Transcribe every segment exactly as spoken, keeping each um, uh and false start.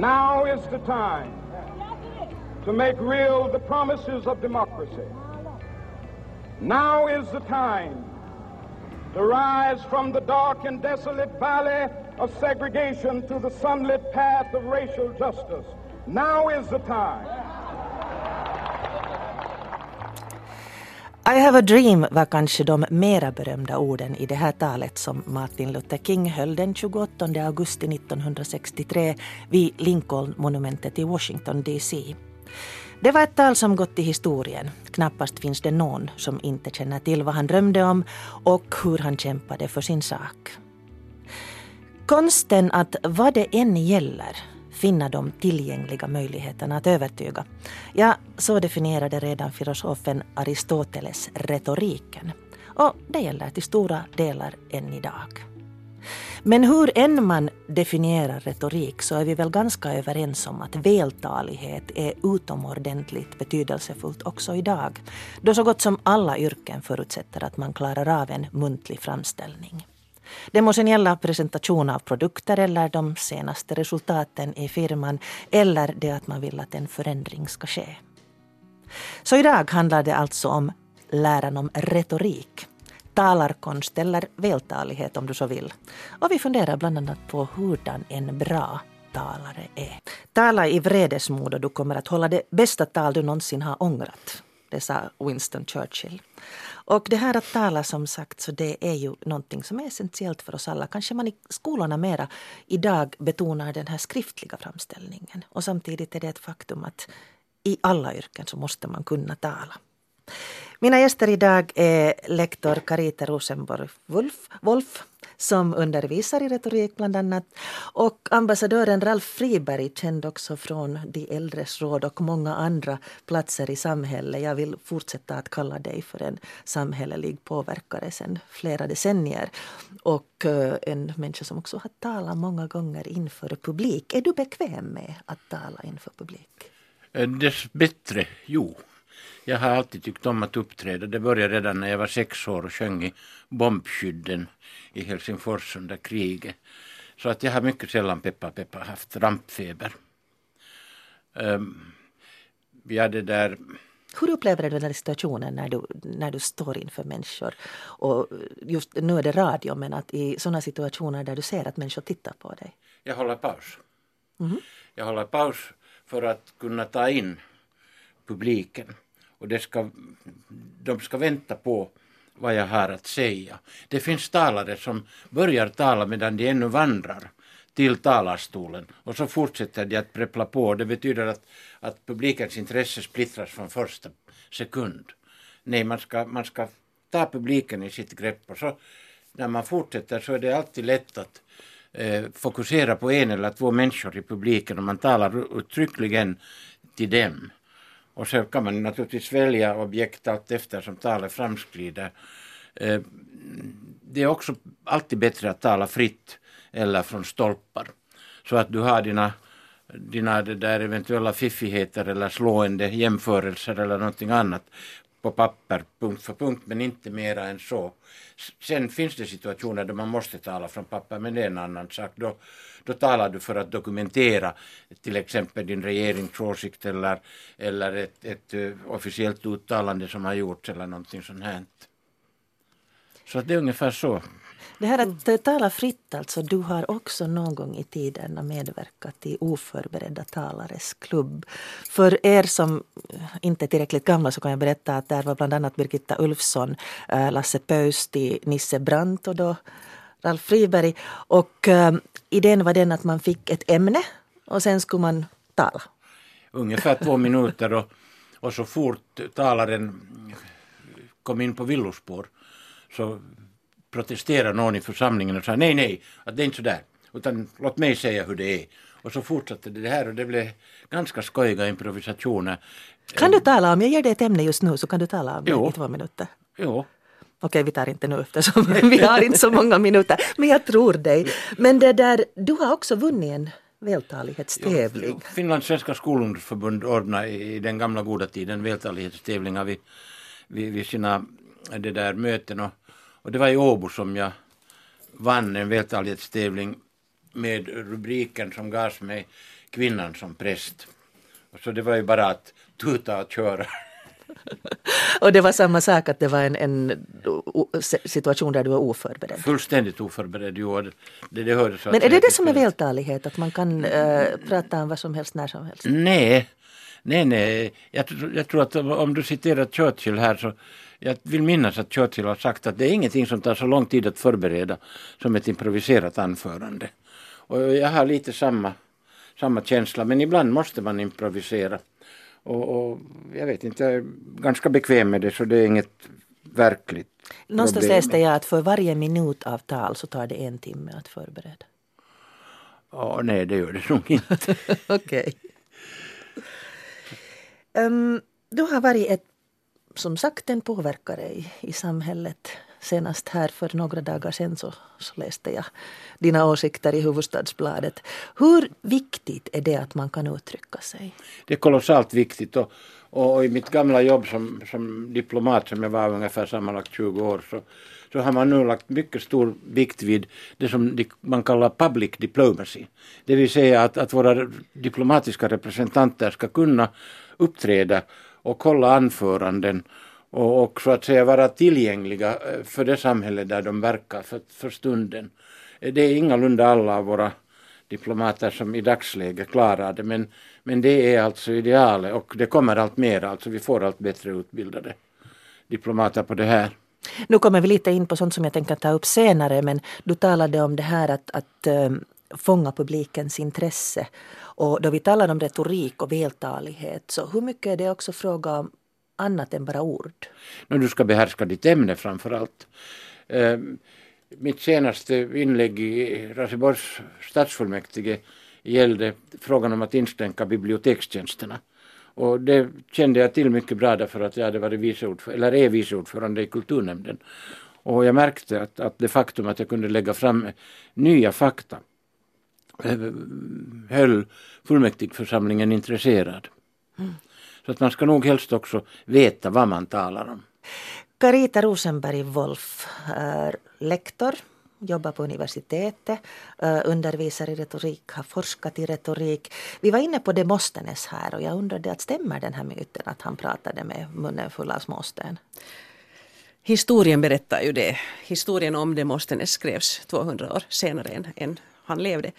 Now is the time to make real the promises of democracy. Now is the time to rise from the dark and desolate valley of segregation to the sunlit path of racial justice. Now is the time. I have a dream var kanske de mera berömda orden i det här talet som Martin Luther King höll den tjugoåttonde augusti nittonhundrasextiotre vid Lincoln-monumentet i Washington D C. Det var ett tal som gått till historien. Knappast finns det någon som inte känner till vad han drömde om och hur han kämpade för sin sak. Konsten att vad det än gäller finna de tillgängliga möjligheterna att övertyga. Ja, så definierade redan filosofen Aristoteles retoriken. Och det gäller till stora delar än idag. Men hur än man definierar retorik så är vi väl ganska överens om att vältalighet är utomordentligt betydelsefullt också idag. Då så gott som alla yrken förutsätter att man klarar av en muntlig framställning. Det må sen gälla presentation av produkter eller de senaste resultaten i firman eller det att man vill att en förändring ska ske. Så idag handlar det alltså om läran om retorik, talarkonst eller vältalighet om du så vill. Och vi funderar bland annat på hurdan en bra talare är. Tala i vredesmod och du kommer att hålla det bästa tal du någonsin har ångrat. Det sa Winston Churchill. Och det här att tala, som sagt, så det är ju någonting som är essentiellt för oss alla. Kanske man i skolorna mera idag betonar den här skriftliga framställningen. Och samtidigt är det ett faktum att i alla yrken så måste man kunna tala. Mina gäster idag är lektor Carita Rosenberg-Wolff som undervisar i retorik bland annat och ambassadören Ralf Friberg, känd också från De äldres råd och många andra platser i samhället. Jag vill fortsätta att kalla dig för en samhällelig påverkare sedan flera decennier och en människa som också har talat många gånger inför publik. Är du bekväm med att tala inför publik? Dess bättre, jo. Jag har alltid tyckt om att uppträda. Det började redan när jag var sex år och sjöng i bombskydden i Helsingfors under kriget. Så att jag har mycket sällan peppa peppa haft rampfeber. Um, ja, det där... Hur upplever du den här situationen när du, när du står inför människor? Och just nu är det radio, men att i sådana situationer där du ser att människor tittar på dig. Jag håller paus. Mm. Jag håller paus för att kunna ta in publiken. Och det ska, de ska vänta på vad jag har att säga. Det finns talare som börjar tala medan de ännu vandrar till talarstolen. Och så fortsätter de att prepla på. Det betyder att, att publikens intresse splittras från första sekund. Nej, man ska, man ska ta publiken i sitt grepp. Och så, när man fortsätter så är det alltid lätt att eh, fokusera på en eller två människor i publiken. Och man talar uttryckligen till dem. Och så kan man naturligtvis välja objekt allt efter som talar framskrider. Det är också alltid bättre att tala fritt eller från stolpar. Så att du har dina, dina där eventuella fiffigheter eller slående jämförelser eller någonting annat på papper, punkt för punkt, men inte mera än så. Sen finns det situationer där man måste tala från papper, men det är en annan sak. Då, då talar du för att dokumentera till exempel din regeringsåsikt eller, eller ett, ett officiellt uttalande som har gjorts eller någonting sånt här. Så det är ungefär så. Det här att tala fritt, alltså, du har också någon gång i tiden medverkat i oförberedda talares klubb. För er som inte är tillräckligt gamla så kan jag berätta att där var bland annat Birgitta Ulfsson, Lasse Pösti, Nisse Brant och då Ralf Friberg. Och äh, idén var den att man fick ett ämne och sen skulle man tala. Ungefär två minuter och, och så fort talaren kom in på villospår så protestera någon i församlingen och sa nej, nej, att det är inte så där, utan låt mig säga hur det är. Och så fortsatte det här och det blev ganska skojiga improvisationer. Kan du tala om, jag ger dig ett ämne just nu så kan du tala om jo. I två minuter. Jo. Okej, vi tar inte nu eftersom vi har inte så många minuter, men jag tror dig. Men det där, du har också vunnit en vältalighetstävling. Finlands Svenska Skolundersförbund ordnade i den gamla goda tiden vältalighetstävlingar vid, vid, vid sina det där möten och Och det var i Åbo som jag vann en vältalighetstävling med rubriken som gavs mig kvinnan som präst. Så det var ju bara att tuta och köra. Och det var samma sak, att det var en, en situation där du var oförberedd. Fullständigt oförberedd, jo. Det, det hördes. Men är det det som är vältalighet, att man kan äh, prata om vad som helst när som helst? Nej, nej, nej. Jag, jag tror att om du citerar Churchill här, så jag vill minnas att Churchill har sagt att det är ingenting som tar så lång tid att förbereda som ett improviserat anförande. Och jag har lite samma, samma känsla, men ibland måste man improvisera. Och, och jag vet inte, jag är ganska bekväm med det, så det är inget verkligt problem. Någonstans läste jag att för varje minut av tal så tar det en timme att förbereda. Ja, oh, nej, det gör det nog inte. Okej. Okay. Um, du har varit ett, som sagt, en påverkare i, i samhället. Senast här för några dagar sedan så, så läste jag dina åsikter i Hufvudstadsbladet. Hur viktigt är det att man kan uttrycka sig? Det är kolossalt viktigt, och, och, och i mitt gamla jobb som, som diplomat, som jag var ungefär sammanlagt tjugo år, så, så har man nu lagt mycket stor vikt vid det som man kallar public diplomacy. Det vill säga att, att våra diplomatiska representanter ska kunna uppträda och hålla anföranden. Och, och så att säga vara tillgängliga för det samhälle där de verkar för, för stunden. Det är ingalunda alla av våra diplomater som i dagsläget klarar det. Men, men det är alltså idealet, och det kommer allt mer. Alltså vi får allt bättre utbildade diplomater på det här. Nu kommer vi lite in på sånt som jag tänkte ta upp senare. Men du talade om det här att, att ähm, fånga publikens intresse. Och då vi talar om retorik och vältalighet, så hur mycket är det också fråga om annat än bara ord? Men du ska behärska ditt ämne framförallt. Eh, mitt senaste inlägg i Raseborgs stadsfullmäktige gällde frågan om att instänka bibliotekstjänsterna. Och det kände jag till mycket bra, därför att jag hade varit viceordförande, eller är viceordförande i kulturnämnden. Och jag märkte att, att det faktum att jag kunde lägga fram nya fakta eh, höll fullmäktigeförsamlingen intresserad. Mm. Så att man ska nog helst också veta vad man talar om. Carita Rosenberg-Wolff är lektor, jobbar på universitetet, undervisar i retorik, har forskat i retorik. Vi var inne på Demosthenes här, och jag undrade, att stämmer den här myten att han pratade med munnen full av småsten? Historien berättar ju det. Historien om Demosthenes skrevs tvåhundra år senare än, än han levde.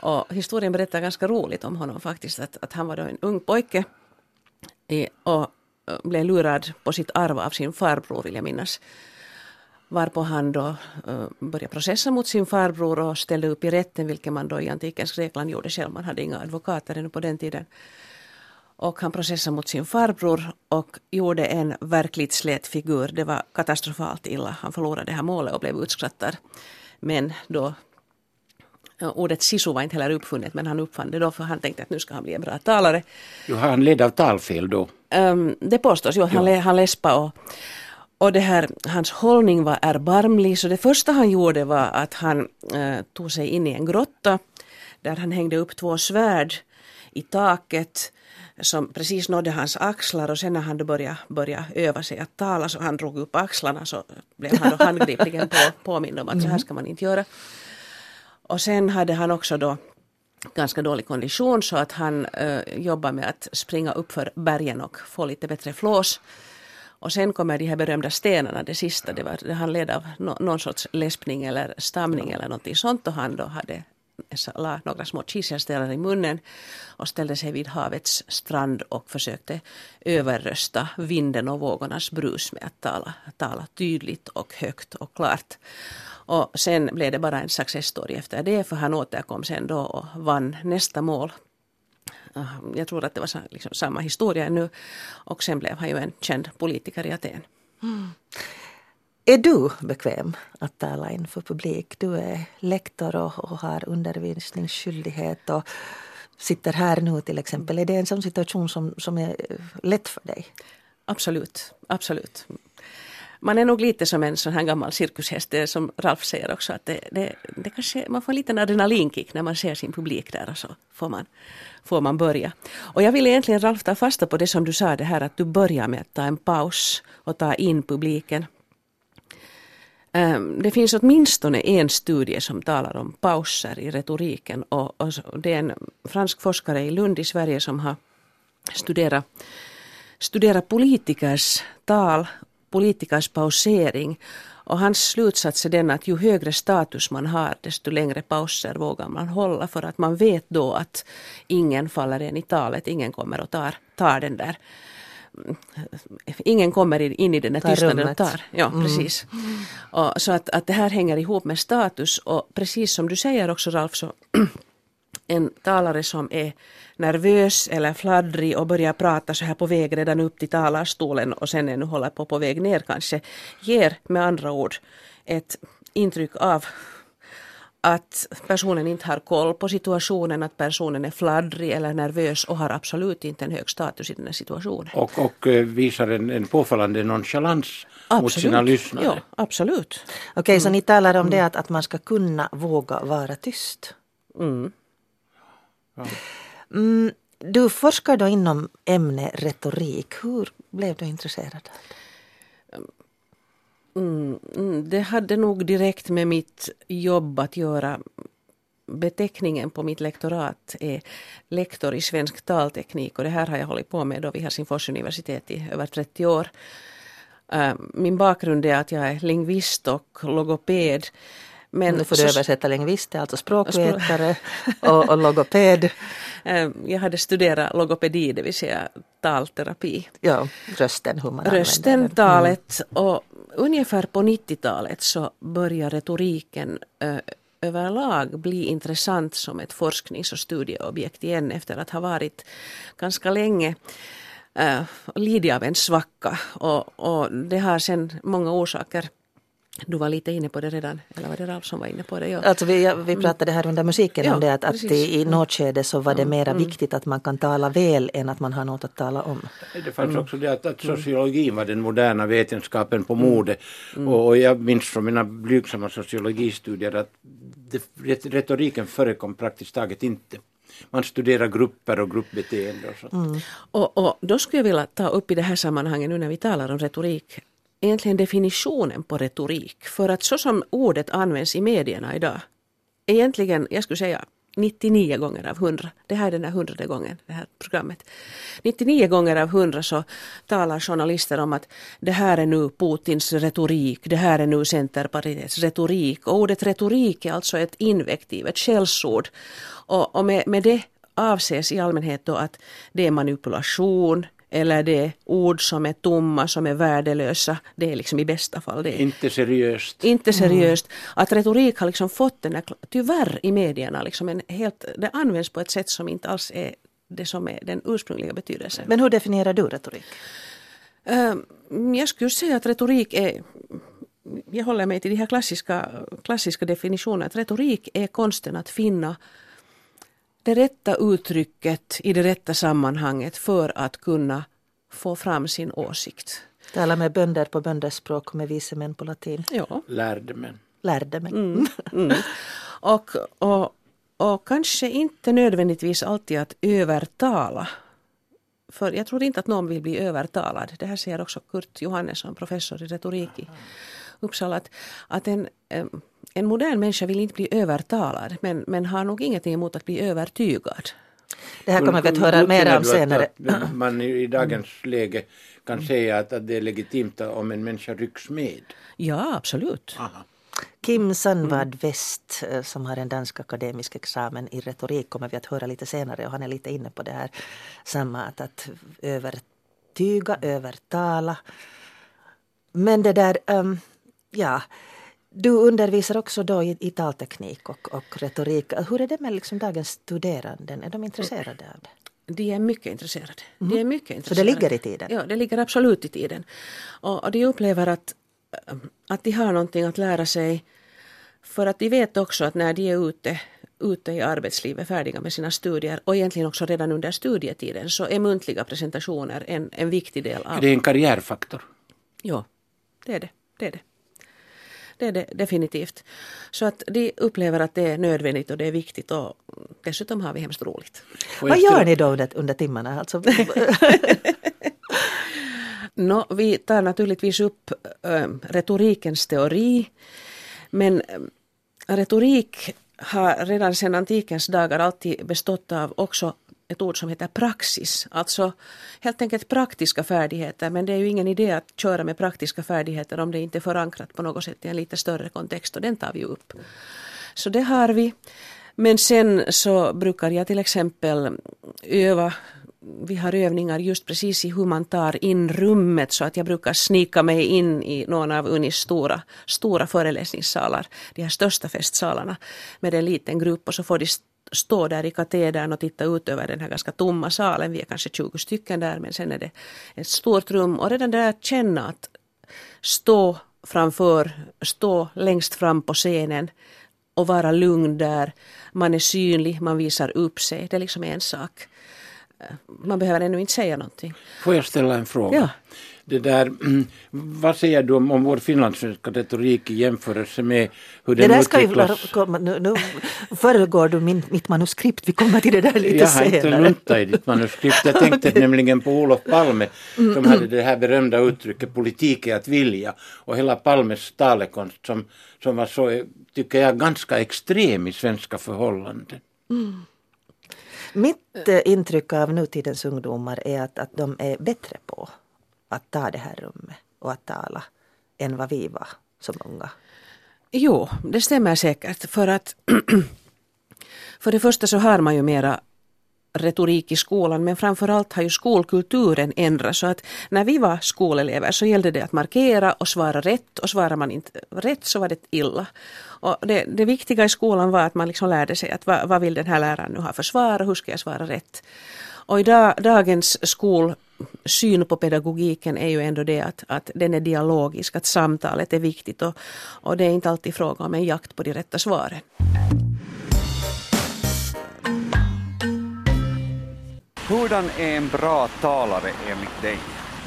Och historien berättar ganska roligt om honom faktiskt, att, att han var då en ung pojke och blev lurad på sitt arv av sin farbror, vill jag minnas. Varpå han då började processa mot sin farbror och ställde upp i rätten, vilket man då i antikens Grekland gjorde själv. Man hade inga advokater ännu på den tiden. Och han processade mot sin farbror och gjorde en verkligt slät figur. Det var katastrofalt illa. Han förlorade det här målet och blev utskrattad. Men då, ordet sisu var inte heller uppfunnet, men han uppfann det då, för han tänkte att nu ska han bli en bra talare. Jo, han led av talfel då? Um, det påstås, jo, han, jo. Le, han läspade och, och det här, hans hållning var erbarmlig, så det första han gjorde var att han uh, tog sig in i en grotta där han hängde upp två svärd i taket som precis nådde hans axlar, och sen när han då började, började öva sig att tala, så han drog upp axlarna, så blev han då handgripligen på, påmind om att mm. så här ska man inte göra. Och sen hade han också då ganska dålig kondition, så att han eh, jobbade med att springa upp för bergen och få lite bättre flås. Och sen kommer de här berömda stenarna, det sista. Det var, han led av no, någon sorts läspning eller stamning eller någonting sånt. Och han då hade la några små kiselstenar i munnen och ställde sig vid havets strand och försökte överrösta vinden och vågornas brus med att tala, tala tydligt och högt och klart. Och sen blev det bara en success story efter det, för han återkom sen då och vann nästa mål. Jag tror att det var liksom samma historia nu, och sen blev han ju en känd politiker i Aten. Mm. Är du bekväm att tala inför publik? Du är lektor och, och har undervisningsskyldighet och sitter här nu till exempel. Är det en sån situation som, som är lätt för dig? Absolut, absolut. Man är nog lite som en sån här gammal cirkushäst, som Ralf säger också, att det, det, det kanske, man får en liten adrenalinkick när man ser sin publik där, och så får man, får man börja. Och jag vill egentligen, Ralf, ta fasta på det som du sa, det här att du börjar med att ta en paus och ta in publiken. Det finns åtminstone en studie som talar om pauser i retoriken, och, och det är en fransk forskare i Lund i Sverige som har studerat, studerat politikers tal, politikers pausering, och hans slutsats är den att ju högre status man har, desto längre pauser vågar man hålla, för att man vet då att ingen faller in i talet, ingen kommer och tar, tar den där. Ingen kommer in i den här tystnaden och tar. Ja, mm. precis. Och så att, att det här hänger ihop med status, och precis som du säger också, Ralf, så en talare som är nervös eller fladdrig och börjar prata så här på väg redan upp till talarstolen och sen ännu håller på på väg ner kanske, ger med andra ord ett intryck av att personen inte har koll på situationen, att personen är fladdrig eller nervös och har absolut inte en hög status i den här situationen. Och, och visar en, en påfallande nonchalans absolut. Mot sina lyssnare. Ja, absolut. Okej, okay, mm. så ni talar om det att, att man ska kunna våga vara tyst. Mm. Ja. Mm, du forskar då inom ämne retorik. Hur blev du intresserad? Mm, det hade nog direkt med mitt jobb att göra. Beteckningen på mitt lektorat är lektor i svensk talteknik, och det här har jag hållit på med då vid Helsingfors universitet i över trettio år. Min bakgrund är att jag är lingvist och logoped. Men nu får du översätta lingvister, alltså språkvetare och, och logoped. Jag hade studerat logopedi, det vill säga talterapi. Ja, rösten, hur man rösten, använder talet. Mm. Och ungefär på nittiotalet så börjar retoriken ö, överlag bli intressant som ett forsknings- och studieobjekt igen, efter att ha varit ganska länge ö, lidit av en svacka. Och, och det har sedan många orsaker. Du var lite inne på det redan, eller var det Ralf som var inne på det? Ja. Alltså vi, vi pratade här under musiken mm. om det, att, att i något skede så var det mera mm. viktigt att man kan tala väl än att man har något att tala om. Det fanns mm. också det att, att sociologi var den moderna vetenskapen på mode. Mm. Och, och jag minns från mina blygsamma sociologistudier att det, retoriken förekom praktiskt taget inte. Man studerar grupper och gruppbeteende. Och, så. Mm. och, och då skulle jag vilja ta upp i det här sammanhanget, nu när vi talar om retorik, egentligen definitionen på retorik, för att så som ordet används i medierna idag, egentligen, jag skulle säga nittionio gånger av hundra, det här är den här hundrade gången, det här programmet, nittionio gånger av hundra så talar journalister om att det här är nu Putins retorik, det här är nu Centerpartiets retorik, och ordet retorik är alltså ett invektiv, ett skällsord, och, och med, med det avses i allmänhet då att det är manipulation, eller det är ord som är tomma, som är värdelösa. Det är liksom i bästa fall det. Inte seriöst. Inte seriöst. Mm. Att retorik har liksom fått den här, tyvärr i medierna, liksom en helt, det används på ett sätt som inte alls är det som är den ursprungliga betydelsen. Men hur definierar du retorik? Um, jag skulle säga att retorik är, jag håller mig till de här klassiska, klassiska definitionerna, att retorik är konsten att finna det rätta uttrycket i det rätta sammanhanget för att kunna få fram sin åsikt. Tala med bönder på bönderspråk och med vise män på latin. Ja. Lärde män. Lärde män. Mm, mm. Och, och, och kanske inte nödvändigtvis alltid att övertala. För jag tror inte att någon vill bli övertalad. Det här säger också Kurt Johannesson, professor i retorik i Uppsala, att, att en... Ähm, En modern människa vill inte bli övertalad, men, men har nog ingenting emot att bli övertygad. Det här kommer vi att höra mer om senare. Att man i dagens läge kan säga att, att det är legitimt om en människa rycks med. Ja, absolut. Aha. Kim Sandvad West, som har en dansk akademisk examen i retorik, kommer vi att höra lite senare. Och han är lite inne på det här samma, att, att övertyga, övertala. Men det där, um, ja... Du undervisar också då i, i talteknik och, och retorik. Hur är det med liksom dagens studeranden? Är de intresserade av det? De är mycket intresserade. Mm. De är mycket intresserade. Så det ligger i tiden? Ja, det ligger absolut i tiden. Och, och de upplever att, att de har någonting att lära sig. För att de vet också att när de är ute, ute i arbetslivet, färdiga med sina studier, och egentligen också redan under studietiden, så är muntliga presentationer en, en viktig del av... Det är en karriärfaktor. Ja, det är det. Det är det. Det är det definitivt. Så att de upplever att det är nödvändigt och det är viktigt, och dessutom har vi hemskt roligt. Vad gör ni då under, under timmarna? Alltså? No, vi tar naturligtvis upp äh, retorikens teori, men äh, retorik har redan sedan antikens dagar alltid bestått av också ett ord som heter praxis, alltså helt enkelt praktiska färdigheter, men det är ju ingen idé att köra med praktiska färdigheter om det inte är förankrat på något sätt i en lite större kontext, och den tar vi upp. Så det har vi, men sen så brukar jag till exempel öva. Vi har övningar just precis i hur man tar in rummet, så att jag brukar snika mig in i någon av Unis stora, stora föreläsningssalar, de här största festsalarna, med en liten grupp, och så får de stå där i katedern och titta ut över den här ganska tomma salen. Vi är kanske tjugo stycken där, men sen är det ett stort rum, och redan där känna att stå framför, stå längst fram på scenen och vara lugn där. Man är synlig, man visar upp sig, det är liksom en sak. Man behöver ännu inte säga någonting. Får jag ställa en fråga? Ja. Det där, vad säger du om, om vår finlandssvenska retorik i jämförelse med hur den utvecklas? Det där ska vi komma, nu, nu föregår du min, mitt manuskript, vi kommer till det där lite jag senare. Jag har inte luntat i ditt manuskript, jag tänkte okay. nämligen på Olof Palme som hade det här berömda uttrycket politik är att vilja, och hela Palmes talekonst som, som var så, tycker jag, ganska extrem i svenska förhållanden. Mm. Mitt intryck av nutidens ungdomar är att, att de är bättre på att ta det här rummet och att tala än vad vi var som unga. Jo, det stämmer säkert, för att för det första så har man ju mera retorik i skolan, men framförallt har ju skolkulturen ändrats, så att när vi var skolelever så gällde det att markera och svara rätt, och svarar man inte rätt så var det illa. Och det, det viktiga i skolan var att man liksom lärde sig att vad, vad vill den här läraren nu ha för svar, och hur ska jag svara rätt. Och i dag, dagens skolsyn på pedagogiken är ju ändå det att, att den är dialogisk, att samtalet är viktigt, och, och det är inte alltid fråga om en jakt på de rätta svaren. Hurdan är en bra talare enligt dig?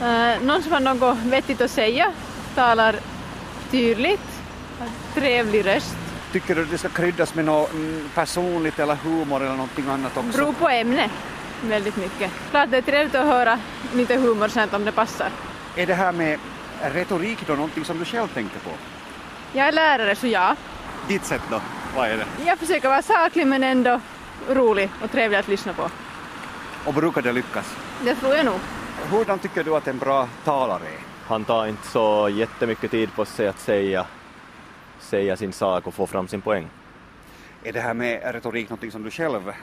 Uh, någon som har något vettigt att säga, talar tydligt, trevlig röst. Tycker du det ska kryddas med något personligt eller humor eller någonting annat också? Beror på ämne, väldigt mycket. Klart det är trevligt att höra lite humor sen om det passar. Är det här med retorik då någonting som du själv tänker på? Jag är lärare, så ja. Ditt sätt då, vad är det? Jag försöker vara saklig men ändå rolig och trevlig att lyssna på. Och brukar det lyckas? Det tror jag nog. Hurdan tycker du att en bra talare är? Han tar inte så jättemycket tid på sig att säga, säga sin sak och få fram sin poäng. Är det här med retorik något som du själv äh,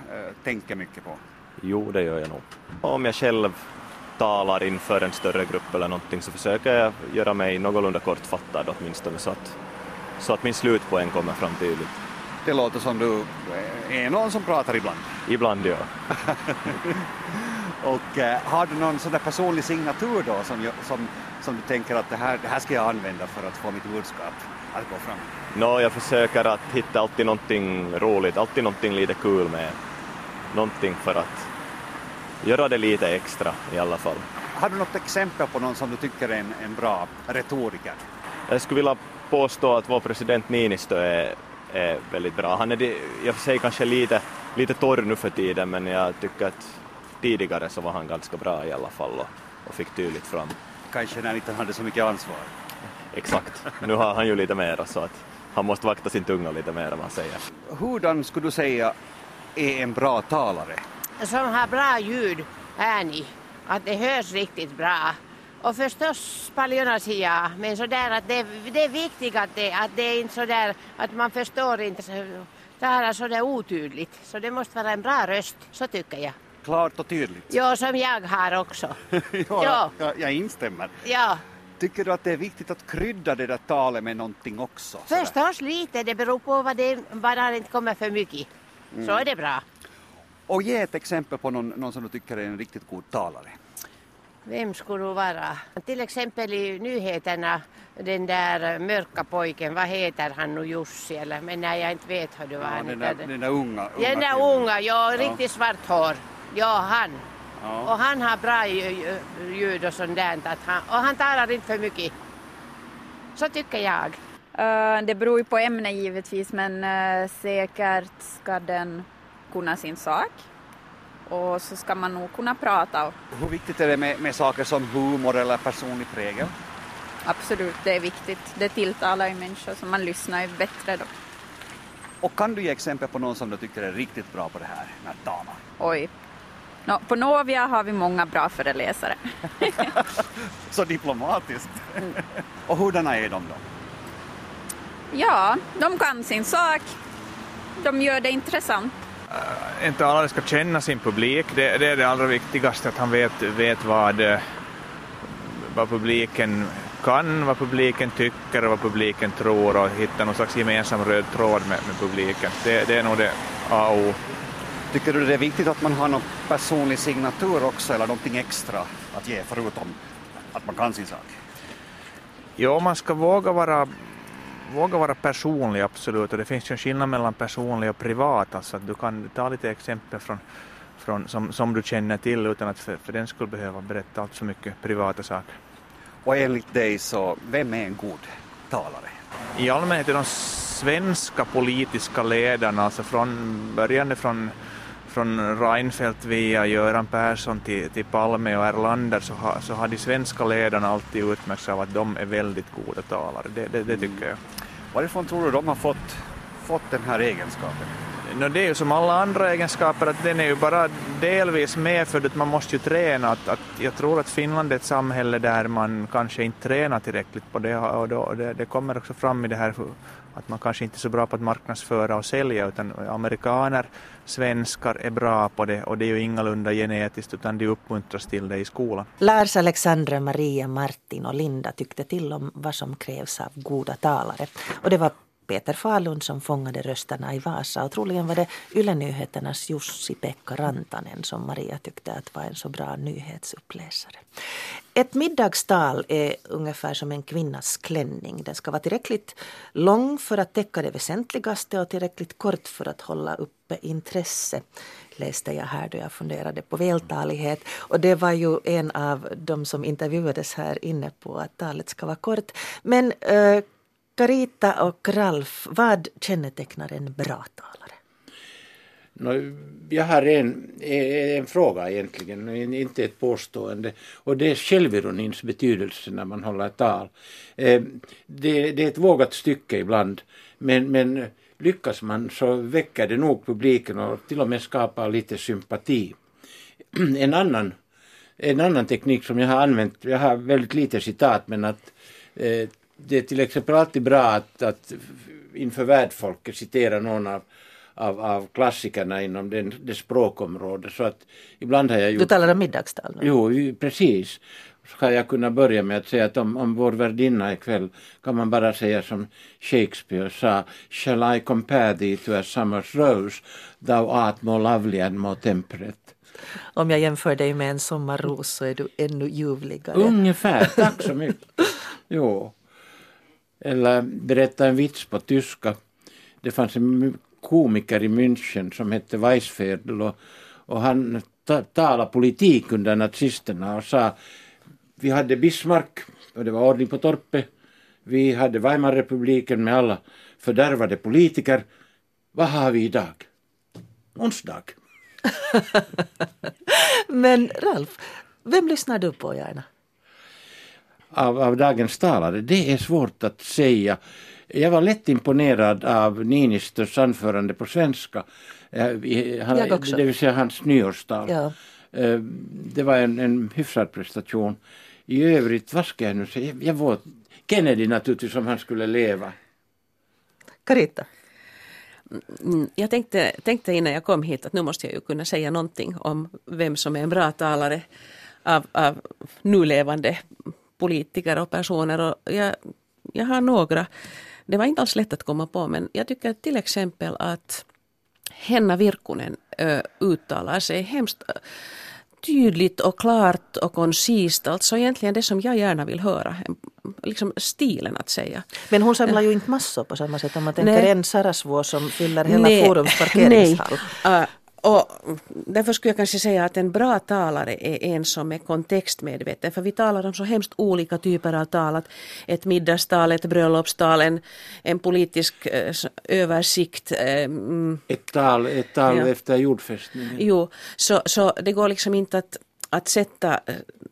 tänker mycket på? Jo, det gör jag nog. Om jag själv talar inför en större grupp eller någonting så försöker jag göra mig någorlunda kortfattad åtminstone så att, så att min slutpoäng kommer fram tydligt. Det låter som du är någon som pratar ibland. Ibland, ja. Och äh, har du någon sån där personlig signatur då som, jag, som, som du tänker att det här, det här ska jag använda för att få mitt budskap att gå fram? No, jag försöker att hitta alltid någonting roligt, alltid någonting lite kul med. Någonting för att göra det lite extra i alla fall. Har du något exempel på någon som du tycker är en, en bra retoriker? Jag skulle vilja påstå att vår president Niinistö är är väldigt bra. Han är, jag säger kanske lite, lite torr nu för tiden, men jag tycker att tidigare så var han ganska bra i alla fall och, och fick tydligt fram. Kanske när inte han hade så mycket ansvar. Exakt. Nu har han ju lite mer så att han måste vakta sin tunga lite mer än man säger. Hurdan skulle du säga är en bra talare? Som har bra ljud är ni. Att det hörs riktigt bra. Och förstås paljonasia, men sådär att det, det är viktigt att det, att det är inte sådär att man förstår inte det här sådär otydligt. Så det måste vara en bra röst, så tycker jag. Klart och tydligt. Ja, som jag har också. Ja, jag, jag instämmer. Ja. Tycker du att det är viktigt att krydda det där talet med någonting också? Sådär? Förstås lite, det beror på vad det bara inte kommer för mycket. Mm. Så är det bra. Och ge ett exempel på någon, någon som du tycker är en riktigt god talare. Vem skulle det vara? Till exempel i nyheterna, den där mörka pojken, vad heter han nu, Jussi? Eller, men nej, jag inte vet hur det var. Ja, den, där, den där unga. unga den där unga, ja, ja, riktigt svart hår. Ja, han. Ja. Och han har bra ljud och sånt där. Att han, och han talar inte för mycket. Så tycker jag. Uh, det beror ju på ämne givetvis, men uh, säkert ska den kunna sin sak. och så ska man nog kunna prata. Hur viktigt är det med, med saker som humor eller personlig prägel? Absolut, det är viktigt. Det tilltalar ju människor så man lyssnar ju bättre då. Och kan du ge exempel på någon som du tycker är riktigt bra på det här med att tala? Oj, no, på Novia har vi många bra föreläsare. Så diplomatiskt. Mm. Och hurdana är de då? Ja, de kan sin sak. De gör det intressant. Uh, inte alla ska känna sin publik. Det, det är det allra viktigaste, att han vet, vet vad, vad publiken kan, vad publiken tycker och vad publiken tror, och hitta någon slags gemensam röd tråd med, med publiken. Det, det är nog det A och O. Tycker du det är viktigt att man har någon personlig signatur också, eller någonting extra att ge förutom att man kan sin sak? Ja, man ska våga vara... Våga vara personlig, absolut, och det finns ju en skillnad mellan personlig och privat, alltså att du kan ta lite exempel från, från, som, som du känner till utan att för, för den skulle behöva berätta allt så mycket privata saker. Och enligt dig så, vem är en god talare? I allmänhet är de svenska politiska ledarna, alltså från början från, från Reinfeldt via Göran Persson till, till Palme och Erlander, så, ha, så har de svenska ledarna alltid utmärkt av att de är väldigt goda talare. Det, det, det tycker mm. jag. Varifrån tror du de har fått, fått den här egenskapen? No, det är ju som alla andra egenskaper, att den är ju bara delvis med för att man måste ju träna. Att, att jag tror att Finland är ett samhälle där man kanske inte tränar tillräckligt på det, och då, det, det kommer också fram i det här att man kanske inte är så bra på att marknadsföra och sälja, utan amerikaner, svenskar är bra på det, och det är ju ingalunda genetiskt utan det uppmuntras till det i skolan. Lars, Alexandra, Maria, Martin och Linda tyckte till om vad som krävs av goda talare, och det var Peter Falund som fångade rösterna i Vasa, och troligen var det Ylenyheternas Jussi-Pekka Rantanen som Maria tyckte att var en så bra nyhetsuppläsare. Ett middagstal är ungefär som en kvinnas klänning. Den ska vara tillräckligt lång för att täcka det väsentligaste och tillräckligt kort för att hålla uppe intresse, läste jag här då jag funderade på vältalighet. Och det var ju en av de som intervjuades här inne på att talet ska vara kort. Men... Uh, Carita och Ralf, vad kännetecknar en bra talare? No, jag har en, en fråga egentligen, inte ett påstående. Och det är självironins betydelse när man håller ett tal. Eh, det, det är ett vågat stycke ibland, men, men lyckas man så väcker det nog publiken och till och med skapar lite sympati. En annan, en annan teknik som jag har använt, jag har väldigt lite citat, men att... Eh, det är till exempel alltid bra att, att inför värdfolket citera någon av, av, av klassikerna inom den, det språkområdet. Så att ibland har jag gjort... Du talar om middagstal nu. Jo, precis. Så har jag kunnat börja med att säga att om, om vår värdinna ikväll kan man bara säga som Shakespeare sa: "Shall I compare thee to a summer's rose? Thou art more lovely and more temperate." Om jag jämför dig med en sommarros så är du ännu ljuvligare. Ungefär, tack så mycket. Jo. Eller berätta en vits på tyska. Det fanns en komiker i München som hette Weisferdl, och, och han ta, talade politik under nazisterna och sa: vi hade Bismarck och det var ordning på torpet. Vi hade Weimarrepubliken med alla fördärvade politiker. Vad har vi idag? Onsdag. Men Ralf, vem lyssnar du på gärna? Av, av dagens talare, det är svårt att säga. Jag var lätt imponerad av Niinistös anförande på svenska. Han, jag också. Det vill säga hans nyårstal. Ja. Det var en, en hyfsad prestation. I övrigt, vad ska jag nu säga? Jag var Kennedy naturligtvis, som han skulle leva. Carita? Jag tänkte, tänkte innan jag kom hit att nu måste jag ju kunna säga någonting om vem som är en bra talare av, av nulevande politiker och personer, och jag, jag har några. Det var inte alls lätt att komma på, men jag tycker till exempel att Henna Virkkunen ö, uttalar sig hemskt tydligt och klart och koncist, alltså egentligen det som jag gärna vill höra, liksom stilen att säga. Men hon samlar ju inte massor på samma sätt om man tänker nej. En Sarasvuo som fyller hela nej. Forums parkeringshall. Nej, uh, Och därför skulle jag kanske säga att en bra talare är en som är kontextmedveten. För vi talar om så hemskt olika typer av tal. Att ett middagstal, ett bröllopstal, en, en politisk eh, översikt. Eh, ett tal, ett tal ja. Efter jordfästningen. Jo, så, så det går liksom inte att, att sätta,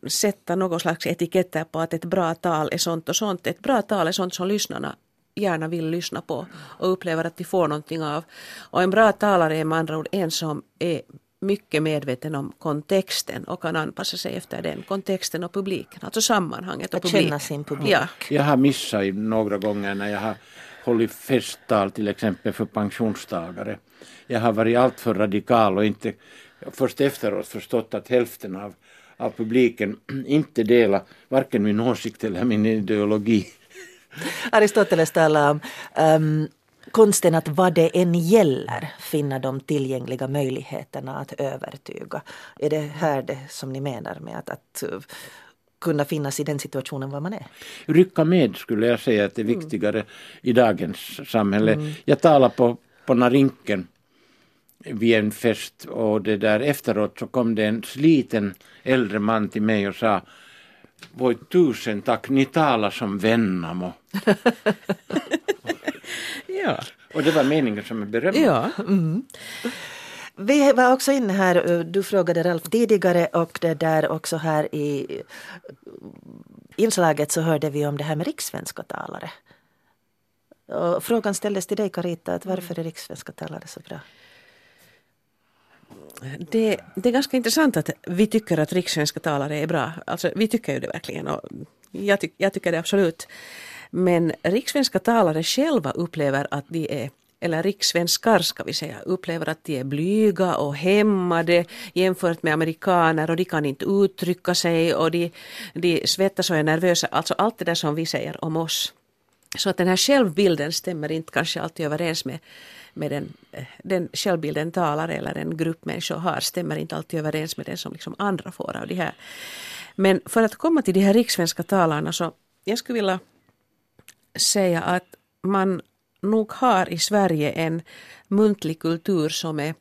sätta någon slags etiketter på att ett bra tal är sånt och sånt. Ett bra tal är sånt som lyssnarna gärna vill lyssna på och upplever att de får någonting av. Och en bra talare är med andra ord en som är mycket medveten om kontexten och kan anpassa sig efter den kontexten och publiken, alltså sammanhanget och publiken. Att känna sin publik. Ja. Jag har missat några gånger när jag har hållit festtal till exempel för pensionstagare. Jag har varit allt för radikal och inte först efteråt förstått att hälften av, av publiken inte delar varken min åsikt eller min ideologi. Aristoteles talar om um, konsten att vad det än gäller finna de tillgängliga möjligheterna att övertyga. Är det här det som ni menar med att, att kunna finnas i den situationen var man är? Rycka med skulle jag säga att det är viktigare mm. i dagens samhälle. Mm. Jag talar på, på Narinken vid en fest och det där efteråt så kom det en sliten äldre man till mig och sa: Voi tusen tack, ni talar som vännamo. Ja. Och det var meningen som är berömd. Ja. Mm. Vi var också inne här, du frågade Ralf tidigare och det där också här i inslaget så hörde vi om det här med rikssvenska talare. Och frågan ställdes till dig, Carita, att varför är rikssvenska talare så bra? Det, det är ganska intressant att vi tycker att rikssvenska talare är bra. Alltså, vi tycker ju det verkligen och jag, ty- jag tycker det absolut. Men rikssvenska talare själva upplever att de är, eller rikssvenskar ska vi säga, upplever att de är blyga och hämmade jämfört med amerikaner och de kan inte uttrycka sig och de, de svettas och är nervösa. Alltså allt det där som vi säger om oss. Så att den här självbilden stämmer inte kanske alltid överens med, med den, den självbilden talare eller en grupp människor har, stämmer inte alltid överens med den som liksom andra får av det här. Men för att komma till de här rikssvenska talarna så jag skulle vilja säga att man nog har i Sverige en muntlig kultur som är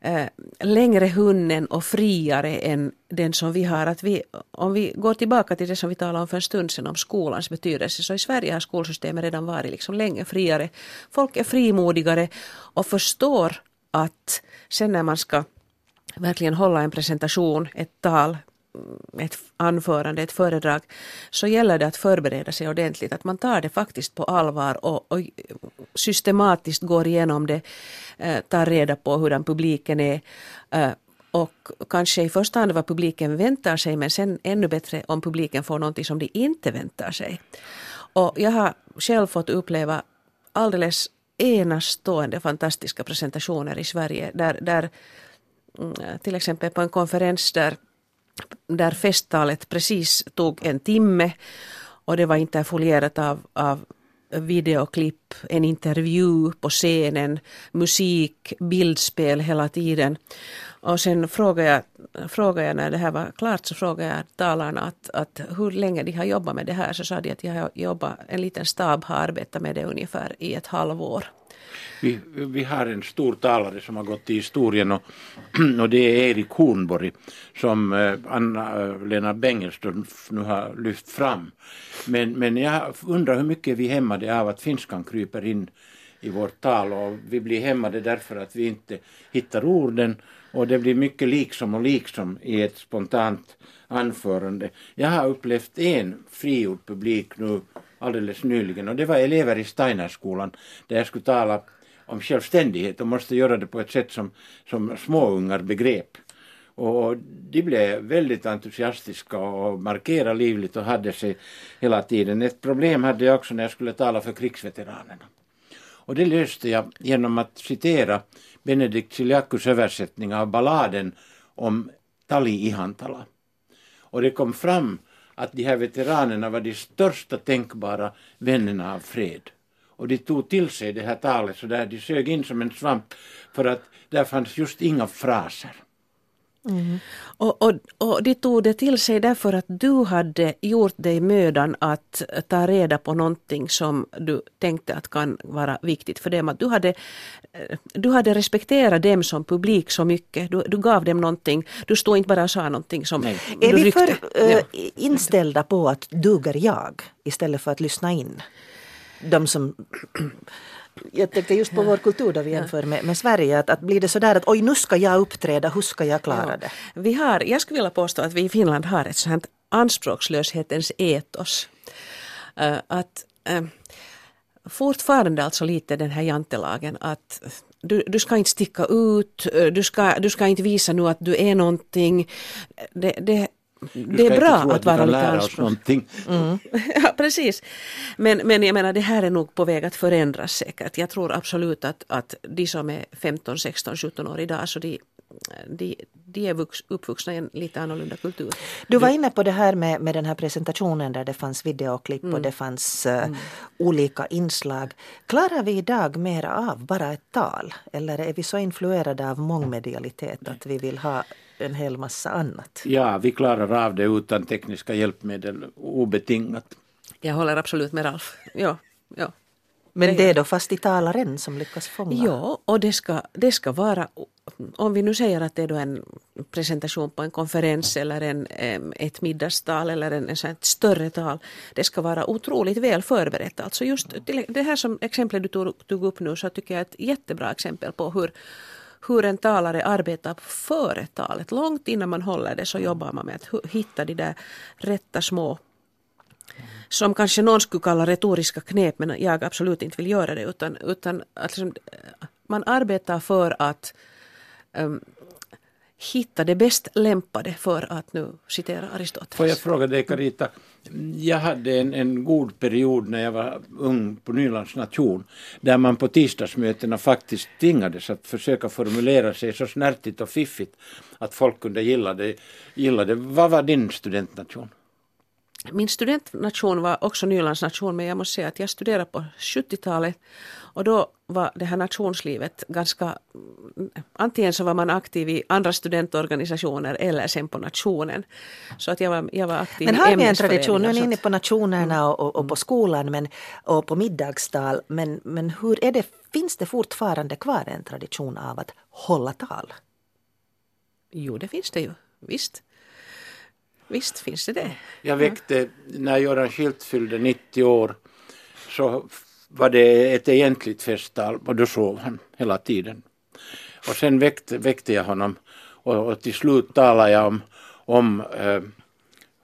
eh, längre hunnen och friare än den som vi har. Att vi, om vi går tillbaka till det som vi talade om för en stund sedan om skolans betydelse, så i Sverige har skolsystemet redan varit liksom länge friare. Folk är frimodigare och förstår att sen när man ska verkligen hålla en presentation, ett tal, ett anförande, ett föredrag, så gäller det att förbereda sig ordentligt, att man tar det faktiskt på allvar och, och systematiskt går igenom det, eh, tar reda på hur den publiken är eh, och kanske i första hand vad publiken väntar sig, men sen ännu bättre om publiken får någonting som de inte väntar sig. Och jag har själv fått uppleva alldeles enastående fantastiska presentationer i Sverige där, där till exempel på en konferens där där festtalet precis tog en timme och det var interfolierat av, av videoklipp, en intervju på scenen, musik, bildspel hela tiden. Och sen frågade jag, frågade jag när det här var klart så frågade jag talarna att, att hur länge de har jobbat med det här, så sa de att jag har jobbat, en liten stab har arbetat med det ungefär i ett halvår. Vi, vi har en stor talare som har gått i historien och, och det är Erik Hornborg som Anna-Lena Bengelström nu har lyft fram. Men, men jag undrar hur mycket vi hämmade av att finskan kryper in i vårt tal och vi blir hämmade därför att vi inte hittar orden och det blir mycket liksom och liksom i ett spontant anförande. Jag har upplevt en frigjord publik nu alldeles nyligen och det var elever i Steinerskolan där jag skulle tala om självständighet och måste göra det på ett sätt som, som småungar begrep. Och de blev väldigt entusiastiska och markerade livligt och hade sig hela tiden. Ett problem hade jag också när jag skulle tala för krigsveteranerna. Och det löste jag genom att citera Benedikt Siljakkos översättning av balladen om Tali Ihantala. Och det kom fram att de här veteranerna var de största tänkbara vännerna av fred. Och de tog till sig det här talet så där de sög in som en svamp för att där fanns just inga fraser. Mm. Och, och, och de tog det till sig därför att du hade gjort dig mödan att ta reda på någonting som du tänkte att kan vara viktigt för dem. Att du, hade, du hade respekterat dem som publik så mycket. Du, du gav dem någonting. Du stod inte bara och sa någonting som Nej. du Är vi för äh, ja. inställda på att duger jag istället för att lyssna in? De som... Jag tänkte just på vår kultur då vi jämför med, med Sverige. Att, att blir det sådär att oj, nu ska jag uppträda, hur ska jag klara ja. det? Vi har, jag skulle vilja påstå att vi i Finland har ett sådant anspråkslöshetens etos. Uh, att uh, fortfarande alltså lite den här jantelagen att du, du ska inte sticka ut, du ska, du ska inte visa nu att du är någonting. Det, det Det är bra att, att vara lite anspråkslös. Mm. Ja, precis. Men, men jag menar, det här är nog på väg att förändras säkert. Jag tror absolut att, att de som är femton, sexton, sjutton år idag, så de, de, de är vux, uppvuxna i en lite annorlunda kultur. Du var inne på det här med, med den här presentationen där det fanns videoklipp mm. och det fanns uh, mm. olika inslag. Klarar vi idag mera av bara ett tal? Eller är vi så influerade av mångmedialitet Nej. att vi vill ha en hel massa annat? Ja, vi klarar av det utan tekniska hjälpmedel obetingat. Jag håller absolut med Ralf. Ja, ja. Men det är då fast i talaren som lyckas fånga. Ja, och det ska, det ska vara, om vi nu säger att det är då en presentation på en konferens eller en, ett middagstal eller en, en sån större tal, det ska vara otroligt väl förberett. Alltså just det här som exempel du tog, tog upp nu, så tycker jag är ett jättebra exempel på hur hur en talare arbetar före talet. Långt innan man håller det så jobbar man med att hitta de där rätta små, som kanske någon skulle kalla retoriska knep, men jag absolut inte vill göra det, utan, utan att liksom, man arbetar för att um, hitta det bäst lämpade för att nu citera Aristoteles. Får jag fråga dig, Carita? Jag hade en, en god period när jag var ung på Nylands nation, där man på tisdagsmötena faktiskt tvingades att försöka formulera sig så snärtigt och fiffigt att folk kunde gilla det. Gilla det. Vad var din studentnation? Min studentnation var också Nylands nation, men jag måste säga att jag studerade på sjuttiotalet, och då var det här nationslivet ganska, antingen så var man aktiv i andra studentorganisationer eller sen på nationen. Så att jag var, jag var aktiv i ämnesföreningar. Men har vi en tradition, nu är ni inne på nationerna och, och på skolan men, och på middagstal, men, men hur är det, finns det fortfarande kvar en tradition av att hålla tal? Jo, det finns det ju, visst. Visst finns det det. Jag väckte, när Göran Schilt fyllde nittio år, så var det ett egentligt festtal och då sov han hela tiden. Och sen väckte, väckte jag honom och, och till slut talade jag om, om eh,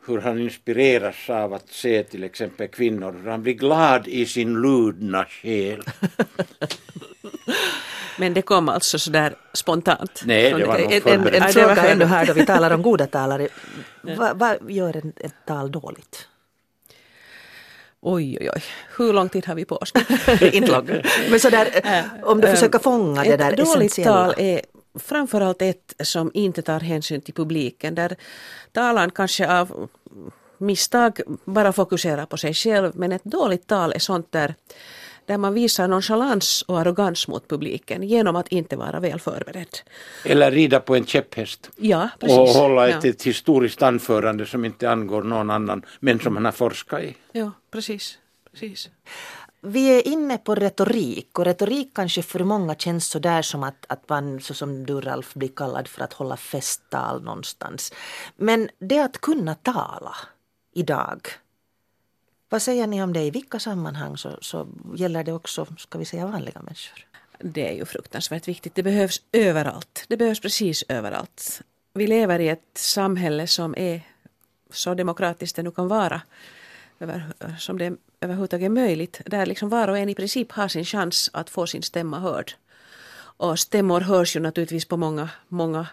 hur han inspireras av att se till exempel kvinnor. Han blir glad i sin ludna själ. Men det kom alltså sådär spontant? Nej, det var nog förberett. En, en fråga ändå här då vi talar om goda talare. Vad va gör en, ett tal dåligt? Oj, oj, oj. Hur lång tid har vi på oss? Inte långt. Men sådär, om du försöker fånga det där essentiella. Ett dåligt tal är framförallt ett som inte tar hänsyn till publiken. Där talan kanske av misstag bara fokuserar på sig själv. Men ett dåligt tal är sånt där... där man visar nonchalans och arrogans mot publiken genom att inte vara väl förberedd. Eller rida på en käpphäst. Ja, precis. Och hålla ett, ja. ett historiskt anförande som inte angår någon annan, men som man har forskat i. Ja, precis. precis. Vi är inne på retorik, och retorik kanske för många känns så där som att, att man, så som du Ralf, blir kallad för att hålla festtal någonstans. Men det att kunna tala idag... Vad säger ni om det? I vilka sammanhang så, så gäller det också, ska vi säga, vanliga människor? Det är ju fruktansvärt viktigt. Det behövs överallt. Det behövs precis överallt. Vi lever i ett samhälle som är så demokratiskt det nu kan vara, över, som det överhuvudtaget är möjligt. Där liksom var och en i princip har sin chans att få sin stämma hörd. Och stämmor hörs ju naturligtvis på många, många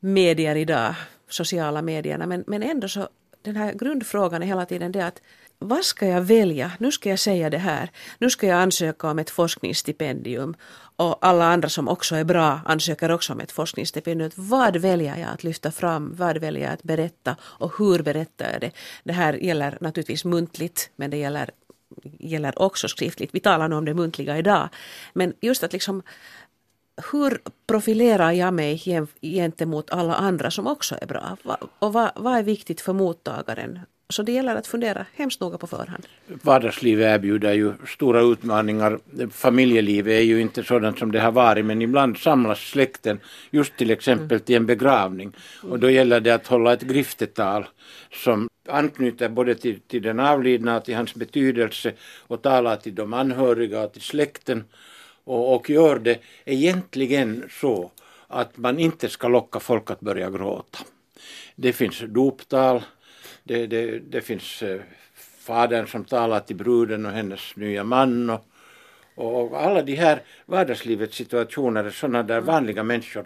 medier idag, sociala medierna. Men, men ändå så, den här grundfrågan är hela tiden det att vad ska jag välja? Nu ska jag säga det här. Nu ska jag ansöka om ett forskningsstipendium. Och alla andra som också är bra ansöker också om ett forskningsstipendium. Vad väljer jag att lyfta fram? Vad väljer jag att berätta? Och hur berättar jag det? Det här gäller naturligtvis muntligt, men det gäller, gäller också skriftligt. Vi talar nu om det muntliga idag. Men just att liksom hur profilerar jag mig gentemot alla andra som också är bra? Och vad, vad är viktigt för mottagaren? Så det gäller att fundera hemskt noga på förhand. Vardagslivet erbjuder ju stora utmaningar. Familjelivet är ju inte sådant som det har varit, men ibland samlas släkten just till exempel till en begravning. Och då gäller det att hålla ett griftetal som anknyter både till, till den avlidna, till hans betydelse och talar till de anhöriga och till släkten. Och, och gör det egentligen så att man inte ska locka folk att börja gråta. Det finns doptal. Det, det, det finns fadern som talar till bruden och hennes nya man och, och alla de här vardagslivets situationer är sådana där vanliga människor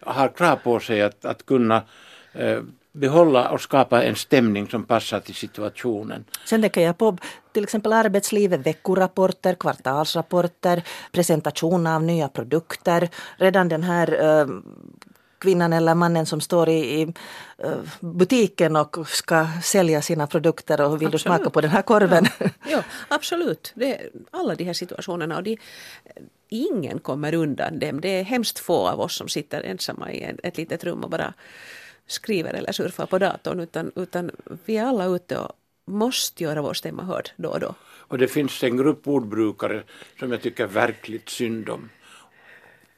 har krav på sig att, att kunna eh, behålla och skapa en stämning som passar till situationen. Sen tänker jag på till exempel arbetslivet, veckorapporter, kvartalsrapporter, presentation av nya produkter, redan den här... Eh, kvinnan eller mannen som står i butiken och ska sälja sina produkter och vill absolut. Du smaka på den här korven. Ja, ja absolut. Det, alla de här situationerna och de, ingen kommer undan dem. Det är hemskt få av oss som sitter ensamma i ett litet rum och bara skriver eller surfar på datorn utan, utan vi är alla ute och måste göra vår stämma hörd då och då. Och det finns en grupp ordbrukare som jag tycker verkligt synd om.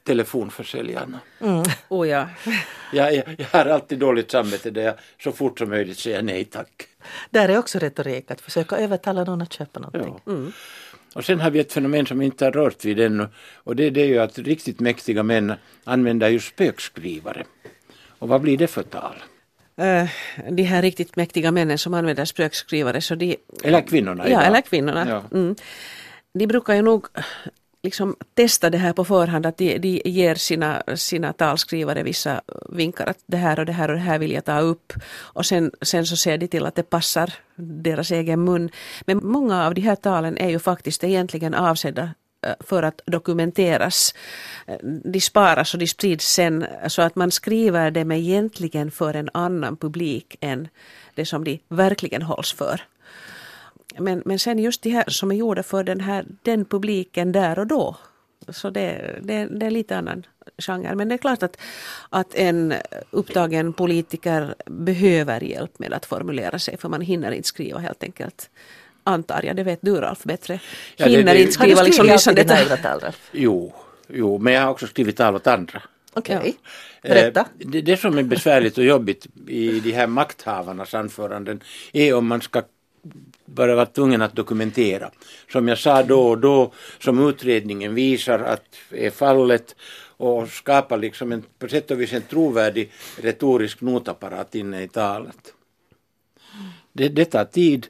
Telefonförsäljarna. Mm. Oh ja. jag, jag, jag har alltid dåligt samvete där jag så fort som möjligt säger nej tack. Där är också retorik att försöka övertala någon att köpa någonting. Ja. Mm. Och sen har vi ett fenomen som inte har rört vid ännu och det, det är ju att riktigt mäktiga män använder ju spökskrivare. Och vad blir det för tal? Uh, de här riktigt mäktiga männen som använder spökskrivare så de... Eller kvinnorna. Ja, eller kvinnorna. Ja. Mm. De brukar ju nog... liksom testa det här på förhand att de, de ger sina, sina talskrivare vissa vinkar att det här och det här och det här vill jag ta upp och sen, sen så ser de till att det passar deras egen mun. Men många av de här talen är ju faktiskt egentligen avsedda för att dokumenteras. De sparas och de sprids sen så att man skriver dem egentligen för en annan publik än det som de verkligen hålls för. Men, men sen just det här som är gjorda för den här den publiken där och då. Så det, det, det är lite annan genre. Men det är klart att, att en upptagen politiker behöver hjälp med att formulera sig. För man hinner inte skriva helt enkelt. Antar jag, det vet du Ralf bättre. Hinner ja, det, det, inte skriva liksom vissa detaljer. Jo, jo, men jag har också skrivit tal åt andra. Okej, okay. Ja. Berätta. Det, det som är besvärligt och jobbigt i de här makthavarnas anföranden är om man ska bara var tvungen att dokumentera. Som jag sa då och då, som utredningen visar att är fallet och skapar liksom en, på sätt och vis en trovärdig retorisk notapparat inne i talet. Det, det tar tid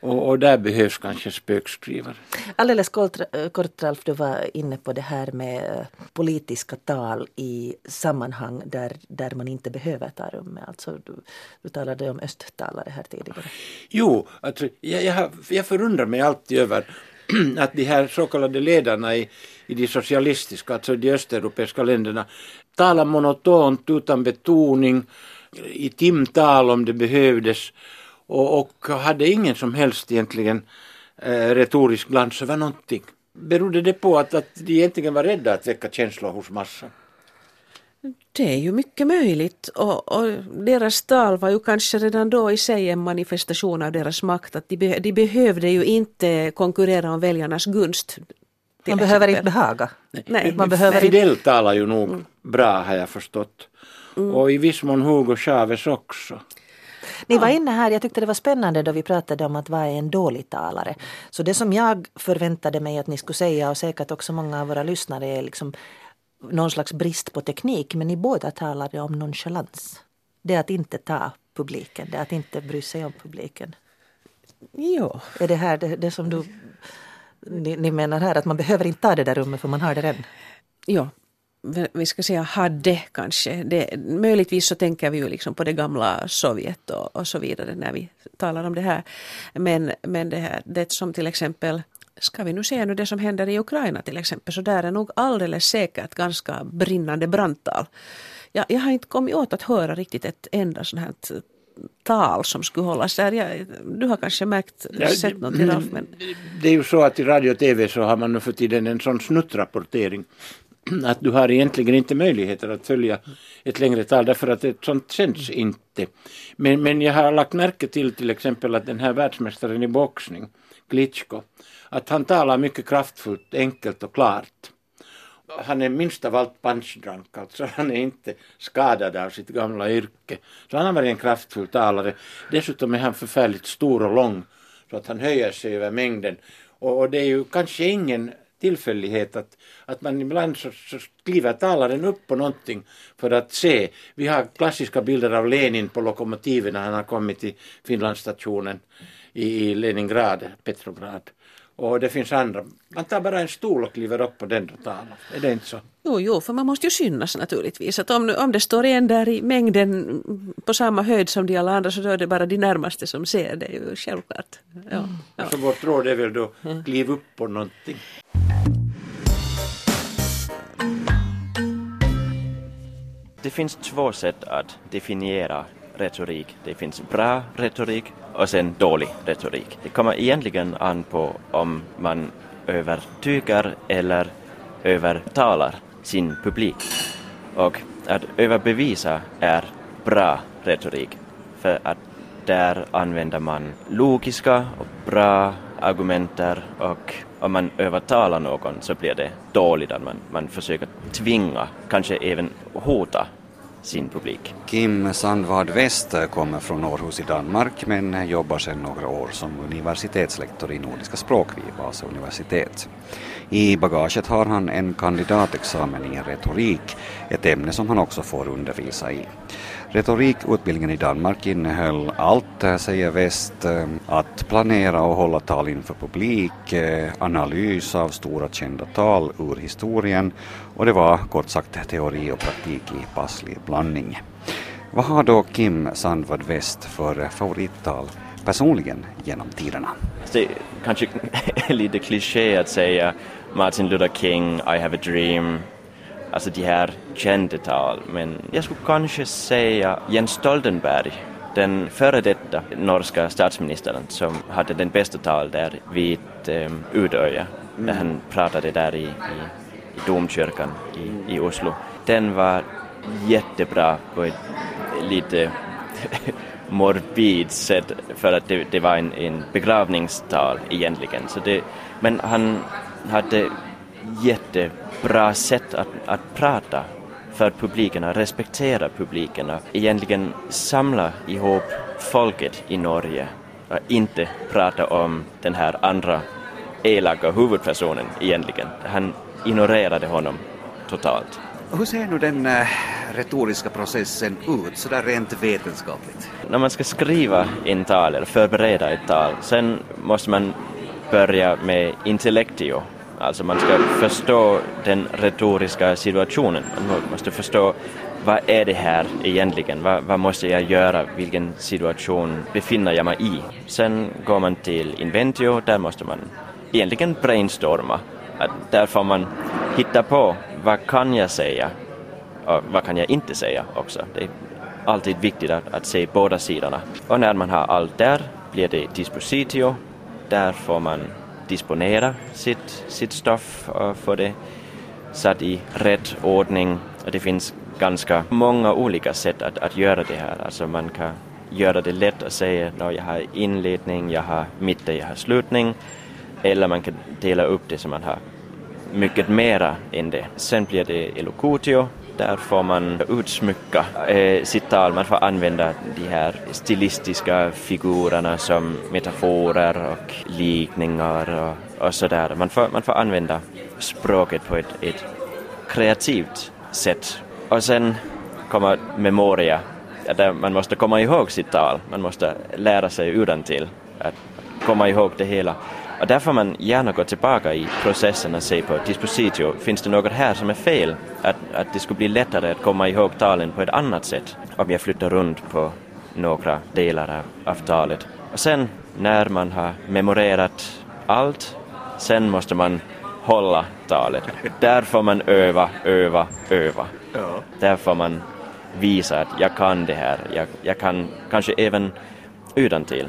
och, och där behövs kanske spökskrivare. Alldeles kort, kort Ralf, du var inne på det här med politiska tal i sammanhang där, där man inte behöver ta rum. Alltså, du, du talade om östtalare här tidigare. Jo, alltså, jag, jag, jag förundrar mig alltid över att de här så kallade ledarna i, i de socialistiska, alltså de östeuropeiska länderna, talar monotont utan betoning i timtal om det behövdes. Och, och hade ingen som helst egentligen eh, retorisk glans över någonting. Berodde det på att, att de egentligen var rädda att väcka känslor hos massan? Det är ju mycket möjligt och, och deras tal var ju kanske redan då i sig en manifestation av deras makt. Att de, be, de behövde ju inte konkurrera om väljarnas gunst. Man behöver inte behaga. Nej. Nej, man behöver Fidel inte... talar ju nog bra har jag förstått. Mm. Och i viss mån Hugo Chavez också. Ni var inne här, jag tyckte det var spännande då vi pratade om att vara en dålig talare. Så det som jag förväntade mig att ni skulle säga och säkert också många av våra lyssnare är liksom någon slags brist på teknik. Men ni båda talade om nonchalans. Det är att inte ta publiken, det är att inte bry sig om publiken. Jo. Är det här det, det som du ni, ni menar här att man behöver inte ta det där rummet för man har det redan? Ja. Vi ska säga hade kanske. Det, möjligtvis så tänker vi ju liksom på det gamla Sovjet och, och så vidare när vi talar om det här. Men, men det här, det som till exempel, ska vi nu se nu det som händer i Ukraina till exempel, så där är nog alldeles säkert ganska brinnande brandtal. Jag, jag har inte kommit åt att höra riktigt ett enda sånt här tal som skulle hållas där. Jag, du har kanske märkt, ja, sett något i Ralf, men... Det är ju så att i radio och tv så har man nu för tiden en sån snuttrapportering att du har egentligen inte möjligheter att följa ett längre tal därför att ett sånt känns inte. Men, men jag har lagt märke till till exempel att den här världsmästaren i boxning, Klitschko, att han talar mycket kraftfullt, enkelt och klart. Han är minst av allt punchdrunk, alltså han är inte skadad av sitt gamla yrke. Så han har varit en kraftfull talare. Dessutom är han förfärligt stor och lång så att han höjer sig över mängden. Och, och det är ju kanske ingen tillfällighet att, att man ibland så, så skriver talaren upp på någonting för att se. Vi har klassiska bilder av Lenin på lokomotiven när han har kommit till Finlandsstationen i, i Leningrad, Petrograd. Och det finns andra. Man tar bara en stol och kliver upp på den och talar. Är det inte så? Jo, jo, för man måste ju synas naturligtvis. Att om, om det står en där i mängden på samma höjd som de alla andra så är det bara de närmaste som ser. Det är ju självklart. Ja, mm. ja. Så vårt råd är väl då kliv upp på någonting. Det finns två sätt att definiera retorik. Det finns bra retorik och sen dålig retorik. Det kommer egentligen an på om man övertygar eller övertalar sin publik. Och att överbevisa är bra retorik. För att där använder man logiska och bra argumenter. Och om man övertalar någon så blir det dåligt. Man, man försöker tvinga, kanske även hota sin publik. Kim Sandvad West kommer från Århus i Danmark men jobbar sedan några år som universitetslektor i nordiska språk vid Vasa universitet. I bagaget har han en kandidatexamen i retorik, ett ämne som han också får undervisa i. Retorikutbildningen i Danmark innehöll allt, säger West, att planera och hålla tal inför publik, analys av stora kända tal ur historien och det var kort sagt teori och praktik i passlig blandning. Vad har då Kim Sandvad West för favorittal personligen genom tiderna? Det är kanske lite kliché att säga Martin Luther King, I have a dream. Alltså de här kända tal, men jag skulle kanske säga Jens Stoltenberg, den före detta norska statsministern som hade den bästa tal där vid um, Udöja, mm. när han pratade där i, i, i domkyrkan i, i Oslo. Den var jättebra på ett lite morbid sätt för att det, det var en, en begravningstal egentligen. Så det, men han hade jättebra sätt att, att prata för publikerna, respektera publikerna, egentligen samla ihop folket i Norge och inte prata om den här andra elaka huvudpersonen egentligen. Han ignorerade honom totalt. Hur ser nu den äh, retoriska processen ut, så där rent vetenskapligt? När man ska skriva en tal eller förbereda ett tal, sen måste man börja med intellectio. Alltså man ska förstå den retoriska situationen. Man måste förstå vad är det här egentligen? Vad, vad måste jag göra? Vilken situation befinner jag mig i? Sen går man till inventio. Där måste man egentligen brainstorma. Att där får man hitta på vad kan jag säga och vad kan jag inte säga också. Det är alltid viktigt att, att se båda sidorna. Och när man har allt där blir det dispositio. Där får man disponera sitt, sitt stoff och få det satt i rätt ordning. Det finns ganska många olika sätt att, att göra det här. Alltså man kan göra det lätt att säga att jag har inledning, jag har mitten, jag har slutning. Eller man kan dela upp det så man har mycket mera än det. Sen blir det elocutio. Där får man utsmycka eh, sitt tal. Man får använda de här stilistiska figurerna som metaforer och likningar och, och sådär. Man får, man får använda språket på ett, ett kreativt sätt. Och sen kommer memoria. Där man måste komma ihåg sitt tal. Man måste lära sig utantill att komma ihåg det hela. Och där får man gärna gå tillbaka i processen och se på dispositio. Finns det något här som är fel? Att, att det skulle bli lättare att komma ihåg talen på ett annat sätt om jag flyttar runt på några delar av talet. Och sen när man har memorerat allt, sen måste man hålla talet. Där får man öva, öva, öva. Ja. Där får man visa att jag kan det här. Jag, jag kan kanske även utantill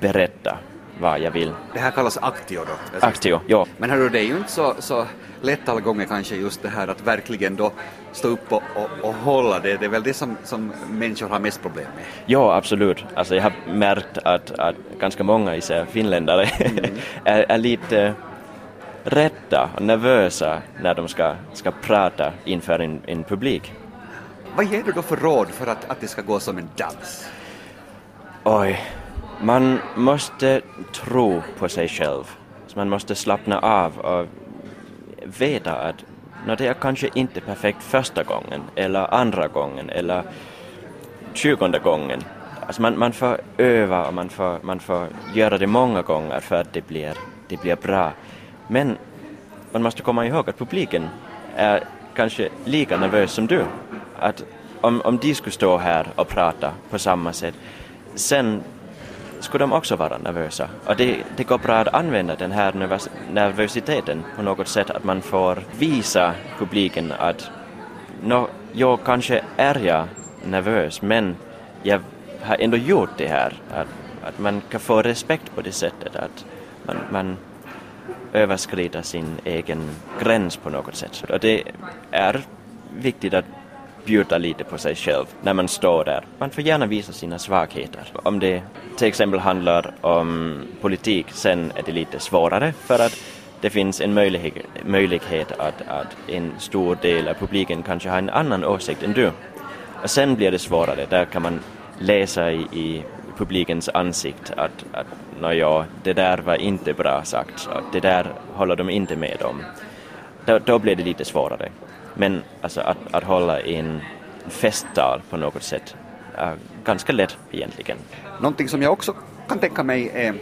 berätta vad jag vill. Det här kallas aktio då? Aktio, ja. Men hörru, det är ju inte så, så lätt alla gånger kanske just det här att verkligen då stå upp och, och, och hålla det. Det är väl det som, som människor har mest problem med? Ja, absolut. Alltså jag har märkt att, att ganska många isär finländare mm. är, är lite rädda och nervösa när de ska, ska prata inför en, en publik. Vad ger du då för råd för att, att det ska gå som en dans? Oj, man måste tro på sig själv. Så man måste slappna av och veta att när det är kanske inte perfekt första gången eller andra gången eller tjugonde gången. Alltså man, man får öva och man får, man får göra det många gånger för att det blir, det blir bra. Men man måste komma ihåg att publiken är kanske lika nervös som du. Att om, om de skulle stå här och prata på samma sätt, sen skulle de också vara nervösa. Och det, det går bra att använda den här nervös- nervositeten på något sätt, att man får visa publiken att no, jag kanske är jag nervös, men jag har ändå gjort det här. Att, att man kan få respekt på det sättet, att man, man överskrida sin egen gräns på något sätt. Och det är viktigt att bjuda lite på sig själv när man står där. Man får gärna visa sina svagheter. Om det till exempel handlar om politik, sen är det lite svårare för att det finns en möjlighet, möjlighet att, att en stor del av publiken kanske har en annan åsikt än du. Och sen blir det svårare. Där kan man läsa i, i publikens ansikt att, att ja, det där var inte bra sagt, det där håller de inte med om. Då, då blir det lite svårare. Men alltså, att, att hålla en festtal på något sätt är ganska lätt egentligen. Någonting som jag också kan tänka mig är,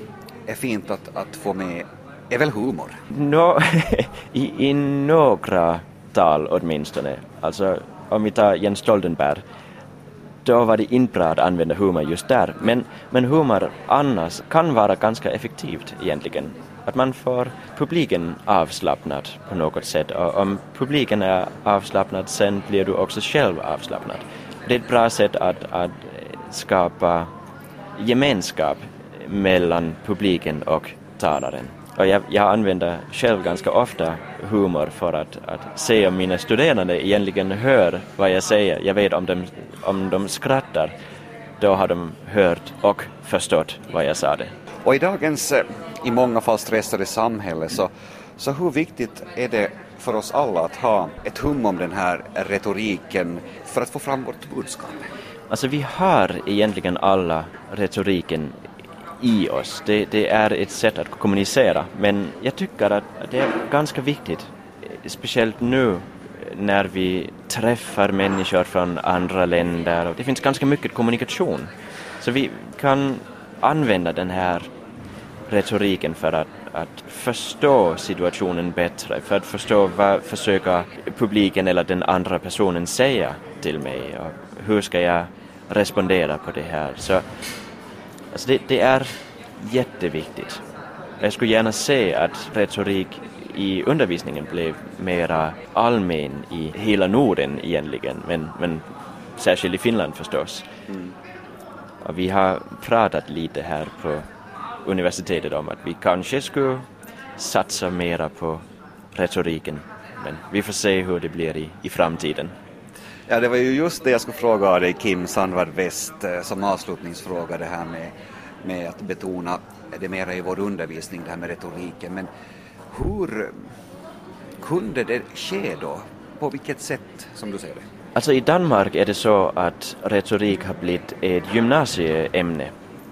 är fint att, att få med är väl humor? No, i, I några tal åtminstone. Alltså, om vi tar Jens Stoltenberg, då var det inte bra att använda humor just där. Men, men humor annars kan vara ganska effektivt egentligen. Att man får publiken avslappnad på något sätt. Och om publiken är avslappnad, sen blir du också själv avslappnad. Det är ett bra sätt att, att skapa gemenskap mellan publiken och talaren. Och jag, jag använder själv ganska ofta humor för att, att se om mina studerande egentligen hör vad jag säger. Jag vet om de, om de skrattar, då har de hört och förstått vad jag sa. Och i dagens i många fall stressade samhälle så, så hur viktigt är det för oss alla att ha ett hum om den här retoriken för att få fram vårt budskap? Alltså vi har egentligen alla retoriken i oss. Det, det är ett sätt att kommunicera, men jag tycker att det är ganska viktigt, speciellt nu när vi träffar människor från andra länder och det finns ganska mycket kommunikation. Så vi kan använda den här retoriken för att, att förstå situationen bättre, för att förstå vad försöker publiken eller den andra personen säga till mig och hur ska jag respondera på det här. Så alltså det, det är jätteviktigt. Jag skulle gärna se att retorik i undervisningen blev mer allmän i hela Norden egentligen, men, men särskilt i Finland förstås. Mm. Och vi har pratat lite här på universitetet om att vi kanske skulle satsa mer på retoriken, men vi får se hur det blir i, i framtiden. Ja, det var ju just det jag skulle fråga dig, Kim Sandvad West, som avslutningsfråga, det här med, med att betona det mera i vår undervisning, det här med retoriken. Men hur kunde det ske då? På vilket sätt, som du säger det? Alltså i Danmark är det så att retorik har blivit ett gymnasieämne.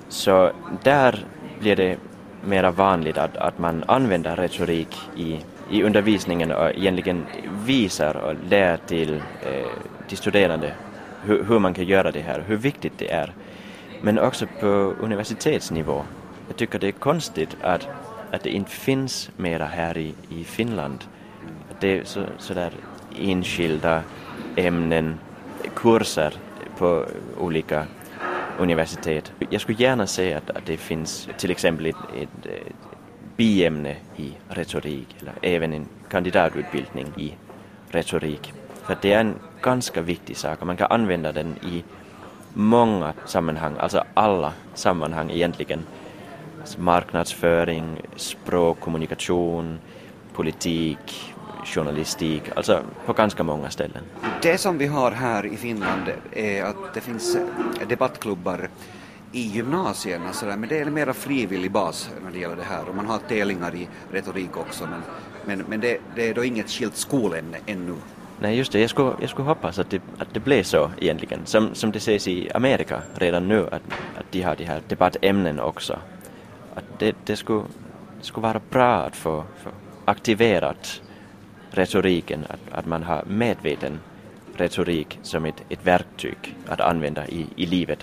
Så där blir det mera vanligt att, att man använder retorik i, i undervisningen och egentligen visar och lär till eh, de studerande hur, hur man kan göra det här, hur viktigt det är. Men också på universitetsnivå. Jag tycker det är konstigt att, att det inte finns mera här i, i Finland. Det är så, så där enskilda ämnen, kurser på olika universitet. Jag skulle gärna säga att, att det finns till exempel ett, ett, ett biämne i retorik eller även en kandidatutbildning i retorik. För det är en ganska viktig sak och man kan använda den i många sammanhang, alltså alla sammanhang egentligen. marknadsföring, språk, kommunikation, politik, journalistik, alltså på ganska många ställen. Det som vi har här i Finland är att det finns debattklubbar i gymnasierna, så där, men det är en mera frivillig bas när det gäller det här, och man har delingar i retorik också, men, men, men det, det är då inget skilt skolämne ännu. Nej, just det. Jag skulle, jag skulle hoppas att det, att det blev så egentligen. Som, som det sägs i Amerika redan nu, att, att de har de här debattämnen också. Att det, det skulle, skulle vara bra att få, få aktiverat retoriken, att, att man har medveten retorik som ett, ett verktyg att använda i, i livet.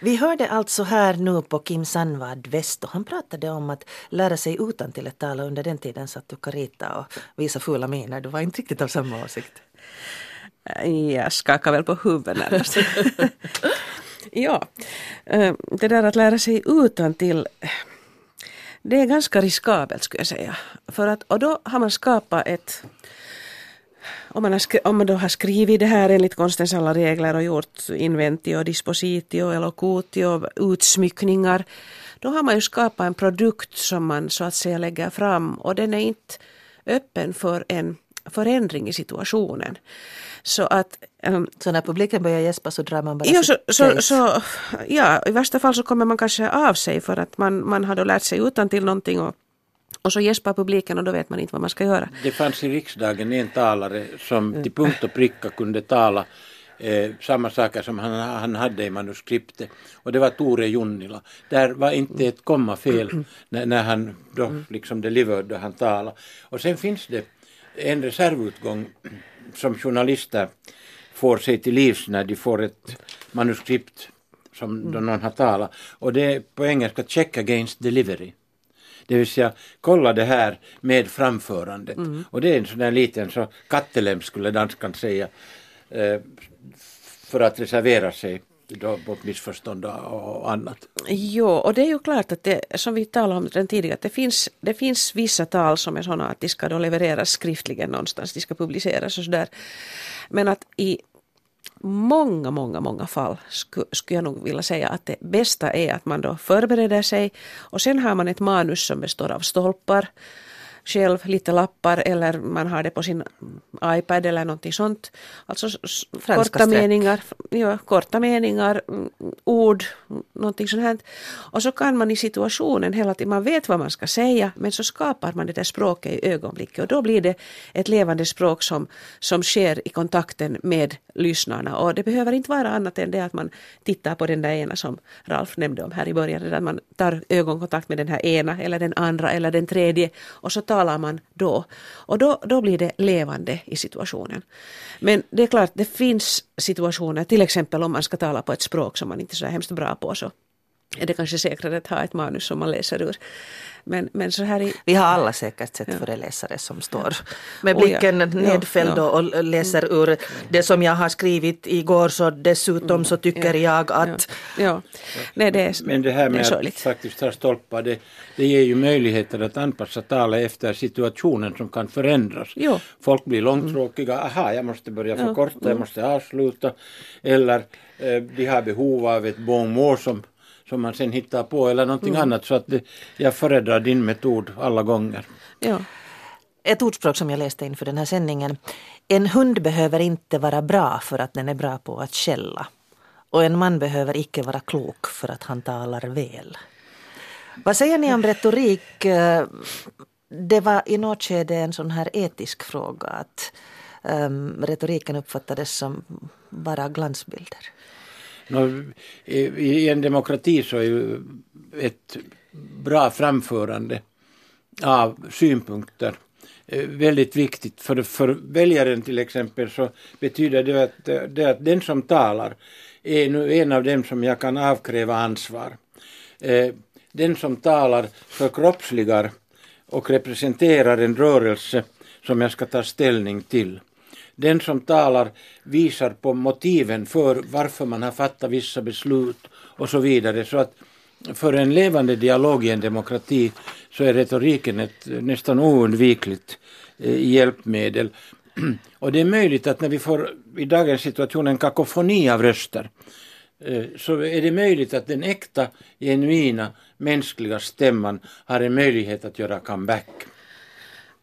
Vi hörde alltså här nu på Kim Sandvad West, och han pratade om att lära sig utan till att tala. Under den tiden satt du, Carita, och visa fula miner. Du var inte riktigt av samma åsikt. Jag skakar väl på huvudet närmast. Ja, det där att lära sig utan till, det är ganska riskabelt, skulle jag säga. För att, och då har man skapat ett... Om man, har skri- om man då har skrivit det här enligt konstens alla regler och gjort inventio, dispositio, elocutio, utsmyckningar, då har man ju skapat en produkt som man så att säga lägger fram, och den är inte öppen för en förändring i situationen. Så att... Um, så när publiken börjar gäspa så drar man bara ja, så, så, så ja, i värsta fall så kommer man kanske av sig, för att man, man har då lärt sig utan till någonting, och Och så gäspar publiken, och då vet man inte vad man ska göra. Det fanns i riksdagen en talare som till punkt och pricka kunde tala eh, samma saker som han, han hade i manuskriptet. Och det var Tore Junnila. Där var inte ett komma fel när, när han då, liksom deliverade då han talade. Och sen finns det en reservutgång som journalister får sig till livs när de får ett manuskript som då någon har talat. Och det är på engelska check against delivery. Det vill säga, kolla det här med framförandet. Mm. Och det är en sån där liten så kattelem, skulle danskan säga, eh, för att reservera sig då, mot missförstånd och annat. Jo, och det är ju klart att det, som vi talade om den tidigare, att det finns, det finns vissa tal som är sådana att de ska då levereras skriftligen någonstans, de ska publiceras och sådär. Men att i många, många, många fall skulle jag nog vilja säga att det bästa är att man då förbereder sig, och sen har man ett manus som består av stolpar, själv lite lappar, eller man har det på sin iPad eller någonting sånt. Alltså korta meningar, ja, korta meningar, ord, någonting sånt här. Och så kan man i situationen hela tiden, man vet vad man ska säga, men så skapar man det där språket i ögonblicket. Och då blir det ett levande språk som, som sker i kontakten med lyssnarna. Och det behöver inte vara annat än det att man tittar på den där ena som Ralf nämnde om här i början. Där man tar ögonkontakt med den här ena eller den andra eller den tredje, och så talar man då. Och då, då blir det levande i situationen. Men det är klart, det finns situationer, till exempel om man ska tala på ett språk som man inte är så hemskt bra på, så är det kanske säkrare att ha ett manus som man läser ur. Men, men så här i... Vi har alla säkert sett ja. föreläsare som står med blicken oh ja. nedfälld ja, ja. och läser mm. ur det som jag har skrivit igår, så dessutom mm. så tycker ja. jag att... Ja. Ja. Nej, det är, men det här med det att faktiskt ha stolpar, det, det ger ju möjligheter att anpassa talet efter situationen som kan förändras. Jo. Folk blir långtråkiga, mm. aha, jag måste börja ja. förkorta, mm. jag måste avsluta, eller eh, de har behov av ett bonmot som som man sen hittar på eller någonting mm. annat, så att det, jag föredrar din metod alla gånger. Ja. Ett ordspråk som jag läste inför den här sändningen: en hund behöver inte vara bra för att den är bra på att skälla, och en man behöver icke vara klok för att han talar väl. Vad säger ni om retorik? Det var i något skede en sån här etisk fråga, att um, retoriken uppfattades som bara glansbilder. No, i en demokrati så är ju ett bra framförande av synpunkter väldigt viktigt. För, för väljaren till exempel så betyder det att, det att den som talar är nu en av dem som jag kan avkräva ansvar. Den som talar förkroppsligar och representerar en rörelse som jag ska ta ställning till. Den som talar visar på motiven för varför man har fattat vissa beslut och så vidare. Så att för en levande dialog i en demokrati så är retoriken ett nästan oundvikligt hjälpmedel. Och det är möjligt att när vi får i dagens situation en kakofoni av röster så är det möjligt att den äkta, genuina, mänskliga stämman har en möjlighet att göra comeback.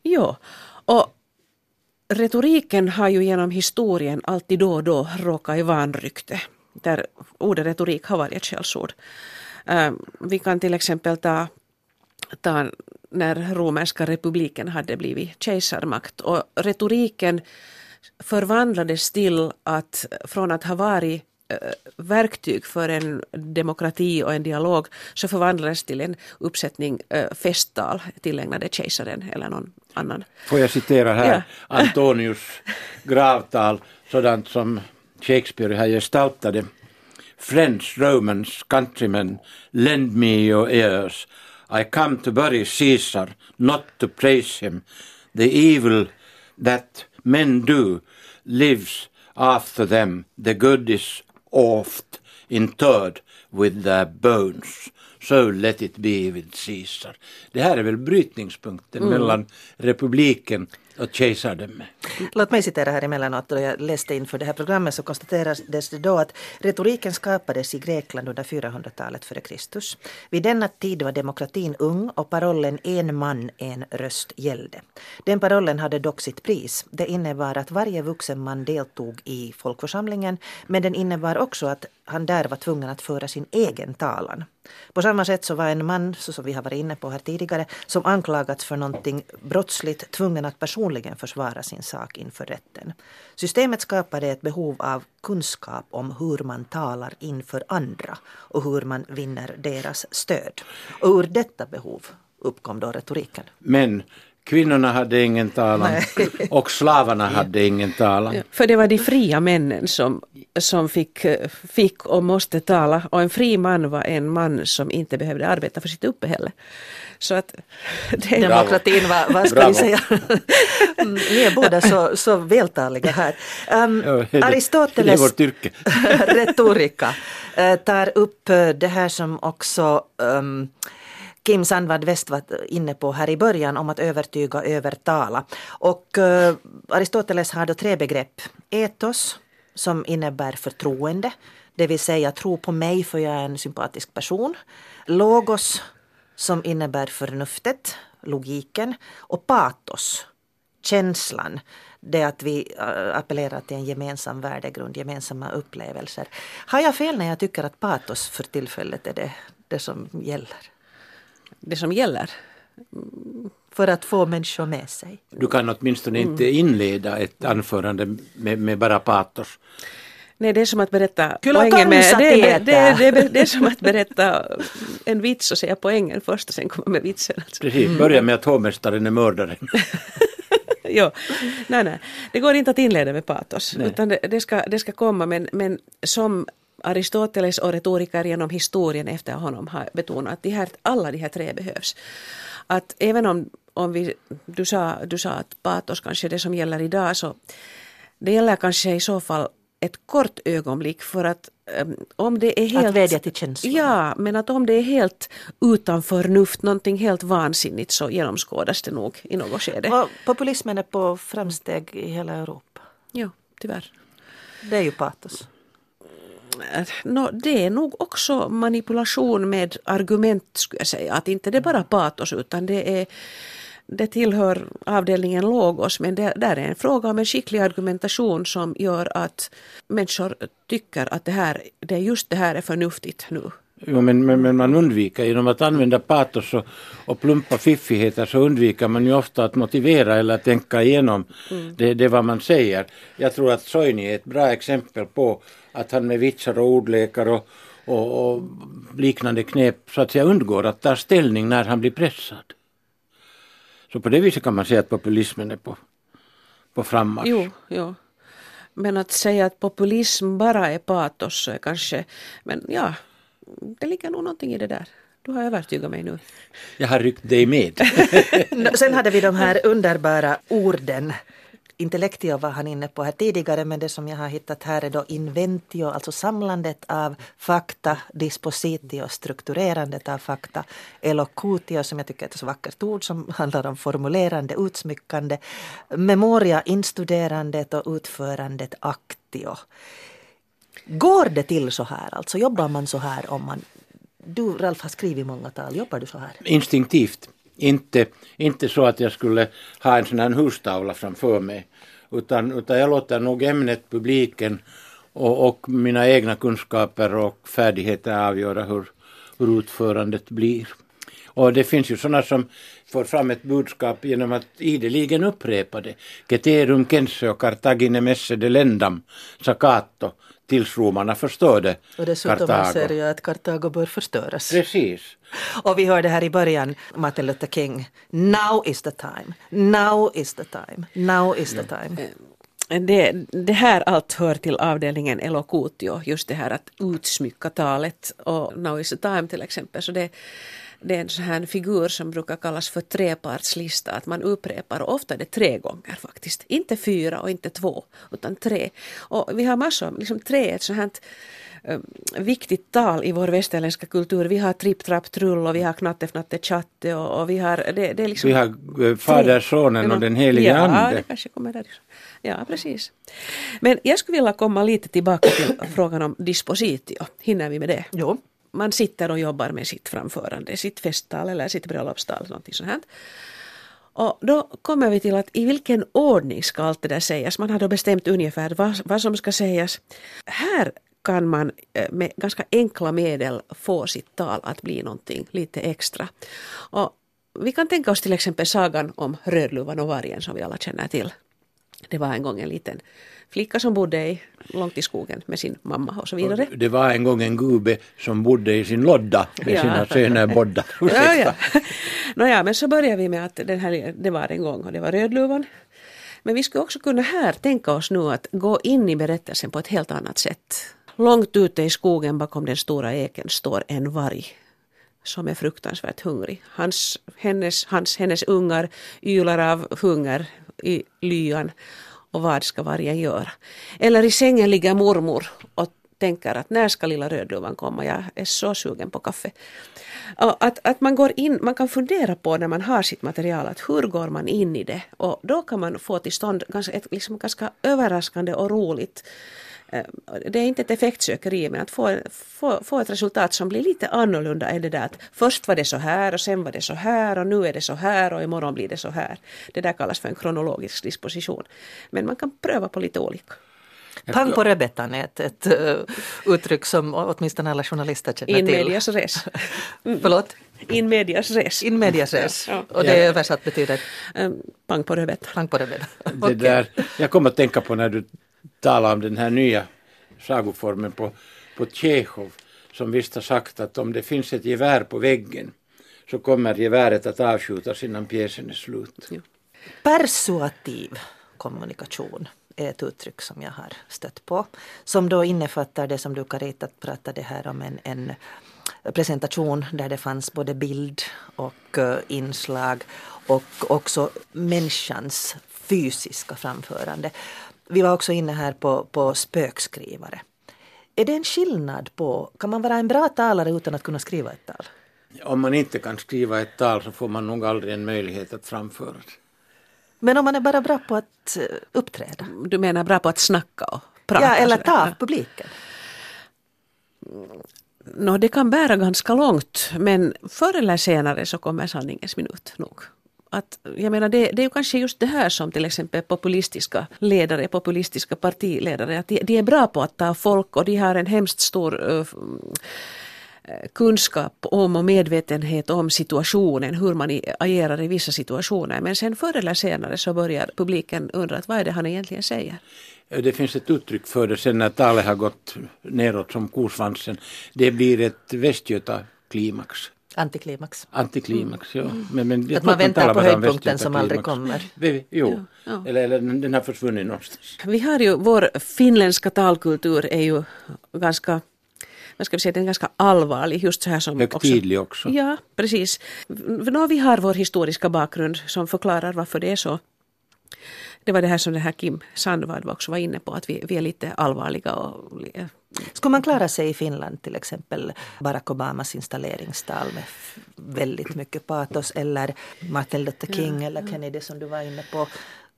Ja, och retoriken har ju genom historien alltid då och då råkat i vanrykte, där ordet retorik har varit ett skällsord. Vi kan till exempel ta, ta när romerska republiken hade blivit kejsarmakt, och retoriken förvandlades till att från att ha varit verktyg för en demokrati och en dialog så förvandlades till en uppsättning festtal tillägnade kejsaren eller någon annan. Får jag citera här ja. Antonius gravtal, sådant som Shakespeare här gestaltade. Friends, Romans, countrymen, lend me your ears. I come to bury Caesar, not to praise him. The evil that men do lives after them. The good is oft interred with their bones, so let it be with Caesar. Det här är väl brytningspunkten mm. mellan republiken och kejsardömet. Låt mig citera här emellanåt, då jag läste inför det här programmet så konstaterades det då att retoriken skapades i Grekland under fyrahundratalet före Kristus. Vid denna tid var demokratin ung och parollen en man, en röst gällde. Den parollen hade dock sitt pris. Det innebar att varje vuxen man deltog i folkförsamlingen, men den innebar också att han där var tvungen att föra sin egen talan. På samma sätt så var en man, så som vi har varit inne på här tidigare, som anklagats för någonting brottsligt tvungen att personligen försvara sin sak inför rätten. Systemet skapade ett behov av kunskap om hur man talar inför andra och hur man vinner deras stöd. Och ur detta behov uppkom då retoriken. Men kvinnorna hade ingen talan och slavarna hade ingen talan. För det var de fria männen som, som fick, fick och måste tala. Och en fri man var en man som inte behövde arbeta för sitt uppehälle. Så att det... Demokratin var, vad ska Bravo. vi säga? Ni är båda så, så vältaliga här. Um, ja, det, Aristoteles retorika uh, tar upp det här som också... Um, Kim Sandvad West var inne på här i början om att övertyga och övertala. Och eh, Aristoteles har då tre begrepp. Etos, som innebär förtroende, det vill säga tro på mig för jag är en sympatisk person. Logos, som innebär förnuftet, logiken. Och patos, känslan, det att vi appellerar till en gemensam värdegrund, gemensamma upplevelser. Har jag fel när jag tycker att patos för tillfället är det, det som gäller? Det som gäller. För att få människor med sig. Du kan åtminstone inte inleda ett anförande med, med bara patos. Nej, det är som att berätta poängen med... Det är, det, är, det, är, det är som att berätta en vits och säga poängen först och sen komma med vitsen. Alltså. Precis, börja med att hovmästaren är mördaren. Ja, nej, nej. Det går inte att inleda med patos. Nej. Utan det, det, ska, det ska komma, men, men som... Aristoteles och retoriker genom historien efter honom har betonat att de här, alla de här tre behövs. Att även om, om vi, du, sa, du sa att patos kanske är det som gäller idag, så det gäller kanske i så fall ett kort ögonblick för att um, om det är helt... Att vädja till känslor. Ja, men att om det är helt utan förnuft, någonting helt vansinnigt, så genomskådas det nog i något skede. Och populismen är på framsteg i hela Europa. Ja, tyvärr. Det är ju patos. No, det är nog också manipulation med argument, skulle jag säga. Att inte det är bara patos, utan det, är, det tillhör avdelningen logos. Men det där är en fråga om en skicklig argumentation som gör att människor tycker att det här, det just det här är förnuftigt nu. Jo, men, men, men man undviker, genom att använda patos och, och plumpa fiffigheter så undviker man ju ofta att motivera eller att tänka igenom mm. det, det vad man säger. Jag tror att Soini är ett bra exempel på att han med vitsar och ordlekar och, och, och liknande knep så att säga undgår att ta ställning när han blir pressad. Så på det viset kan man säga att populismen är på, på frammarsch. Jo, jo. Men att säga att populism bara är patos är kanske, men ja... Det ligger nog någonting i det där. Du har övertygat mig nu. Jag har ryckt dig med. Sen hade vi de här underbara orden. Intellectio var han inne på här tidigare, men det som jag har hittat här är då inventio, alltså samlandet av fakta, dispositio, strukturerandet av fakta, elocutio, som jag tycker är ett så vackert ord som handlar om formulerande, utsmyckande, memoria, instuderandet och utförandet, actio. Går det till så här? Alltså jobbar man så här om man... Du, Ralf, har skrivit många tal. Jobbar du så här? Instinktivt. Inte, inte så att jag skulle ha en sån här hustavla framför mig. Utan, utan jag låter nog ämnet, publiken och, och mina egna kunskaper och färdigheter avgöra hur, hur utförandet blir. Och det finns ju sådana som får fram ett budskap genom att ideligen upprepa det. Ceterum censeo Cartaginem esse delendam sacato. Tills romarna förstörde Kartago. Och dessutom säger jag att Kartago bör förstöras. Precis. Och vi hörde här i början Martin Luther King. Now is the time. Now is the time. Now is the time. Det, det här allt hör till avdelningen elokutio. Just det här att utsmycka talet. Och now is the time till exempel. Så det Det är en sån här figur som brukar kallas för trepartslista, att man upprepar, och ofta är det tre gånger faktiskt. Inte fyra och inte två, utan tre. Och vi har massor, liksom tre är ett sån här um, viktigt tal i vår västerländska kultur. Vi har tripp, trapp, trull och vi har knatte, fnatte, chatte och, och vi har, det, det är liksom... Vi har fader, sonen och den heliga ande. Ja, det kanske kommer där. Ja, precis. Men jag skulle vilja komma lite tillbaka till frågan om dispositio. Hinner vi med det? Jo. Man sitter och jobbar med sitt framförande, sitt festtal eller sitt bröllopstal, någonting sånt här. Och då kommer vi till att i vilken ordning ska allt det där sägas? Man har då bestämt ungefär vad, vad som ska sägas. Här kan man med ganska enkla medel få sitt tal att bli någonting lite extra. Och vi kan tänka oss till exempel sagan om Rödluvan och vargen som vi alla känner till. Det var en gång en liten flicka som bodde i, långt i skogen med sin mamma och så vidare. Det var en gång en gubbe som bodde i sin lodda med ja. sina söner bodda. Ja, ja. Nå ja, men så börjar vi med att den här, det var en gång och det var Rödluvan. Men vi skulle också kunna här tänka oss nu att gå in i berättelsen på ett helt annat sätt. Långt ute i skogen bakom den stora eken står en varg som är fruktansvärt hungrig. Hans, hennes, hans, hennes ungar ylar av hunger i lyan. Och vad ska vargen göra? Eller i sängen ligger mormor och tänker att när ska lilla Rödluvan komma? Jag är så sugen på kaffe. Att, att man går in, man kan fundera på när man har sitt material att hur går man in i det? Och då kan man få till stånd ganska, ett, liksom ganska överraskande och roligt. Det är inte ett effektsökeri, men att få, få, få ett resultat som blir lite annorlunda än det där att först var det så här och sen var det så här och nu är det så här och imorgon blir det så här. Det där kallas för en kronologisk disposition. Men man kan pröva på lite olika. Pang på rödbetan är ett, ett uh, uttryck som åtminstone alla journalister känner till. In medias res. Mm. Förlåt? In medias res. In medias res. Ja. Och det översatt betyder um, pang på rödbetan. Pang på rödbetan. Okay. Det där, jag kommer att tänka på när du tala om den här nya sagoformen på, på Tjechov som visst har sagt att om det finns ett gevär på väggen så kommer geväret att avskjutas innan pjäsen är slut. Ja. Persuativ kommunikation är ett uttryck som jag har stött på som då innefattar det som du Carita pratade här om en, en presentation där det fanns både bild och uh, inslag och också människans fysiska framförande. Vi var också inne här på, på spökskrivare. Är det en skillnad på, kan man vara en bra talare utan att kunna skriva ett tal? Om man inte kan skriva ett tal så får man nog aldrig en möjlighet att framföra det. Men om man är bara bra på att uppträda? Du menar bra på att snacka och prata? Ja, eller ta av publiken. No, det kan bära ganska långt, men förr eller senare så kommer sanningens minut nog. Att, jag menar, det, det är ju kanske just det här som till exempel populistiska ledare, populistiska partiledare, att de, de är bra på att ta folk och de har en hemskt stor uh, kunskap om och medvetenhet om situationen, hur man agerar i vissa situationer. Men sen förr eller senare så börjar publiken undra att vad är det han egentligen säger? Det finns ett uttryck för det sen när talet har gått neråt som kosvansen. Det blir ett Västgöta-klimax. Antiklimax. Antiklimax, mm. ja. Men, men att man väntar på höjdpunkten som aldrig kommer. Jo, jo. Ja. Eller, eller den har försvunnit någonstans. Vi har ju, vår finländska talkultur är ju ganska, vad ska vi säga, den är ganska allvarlig. Just så här som högtidlig också. också. Ja, precis. Nå, vi har vår historiska bakgrund som förklarar varför det är så. Det var det här som den här Kim Sandvad också var inne på, att vi, vi är lite allvarliga. Och... Skulle man klara sig i Finland till exempel Barack Obamas installeringstal med väldigt mycket patos eller Martin Luther King ja, eller Kennedy som du var inne på?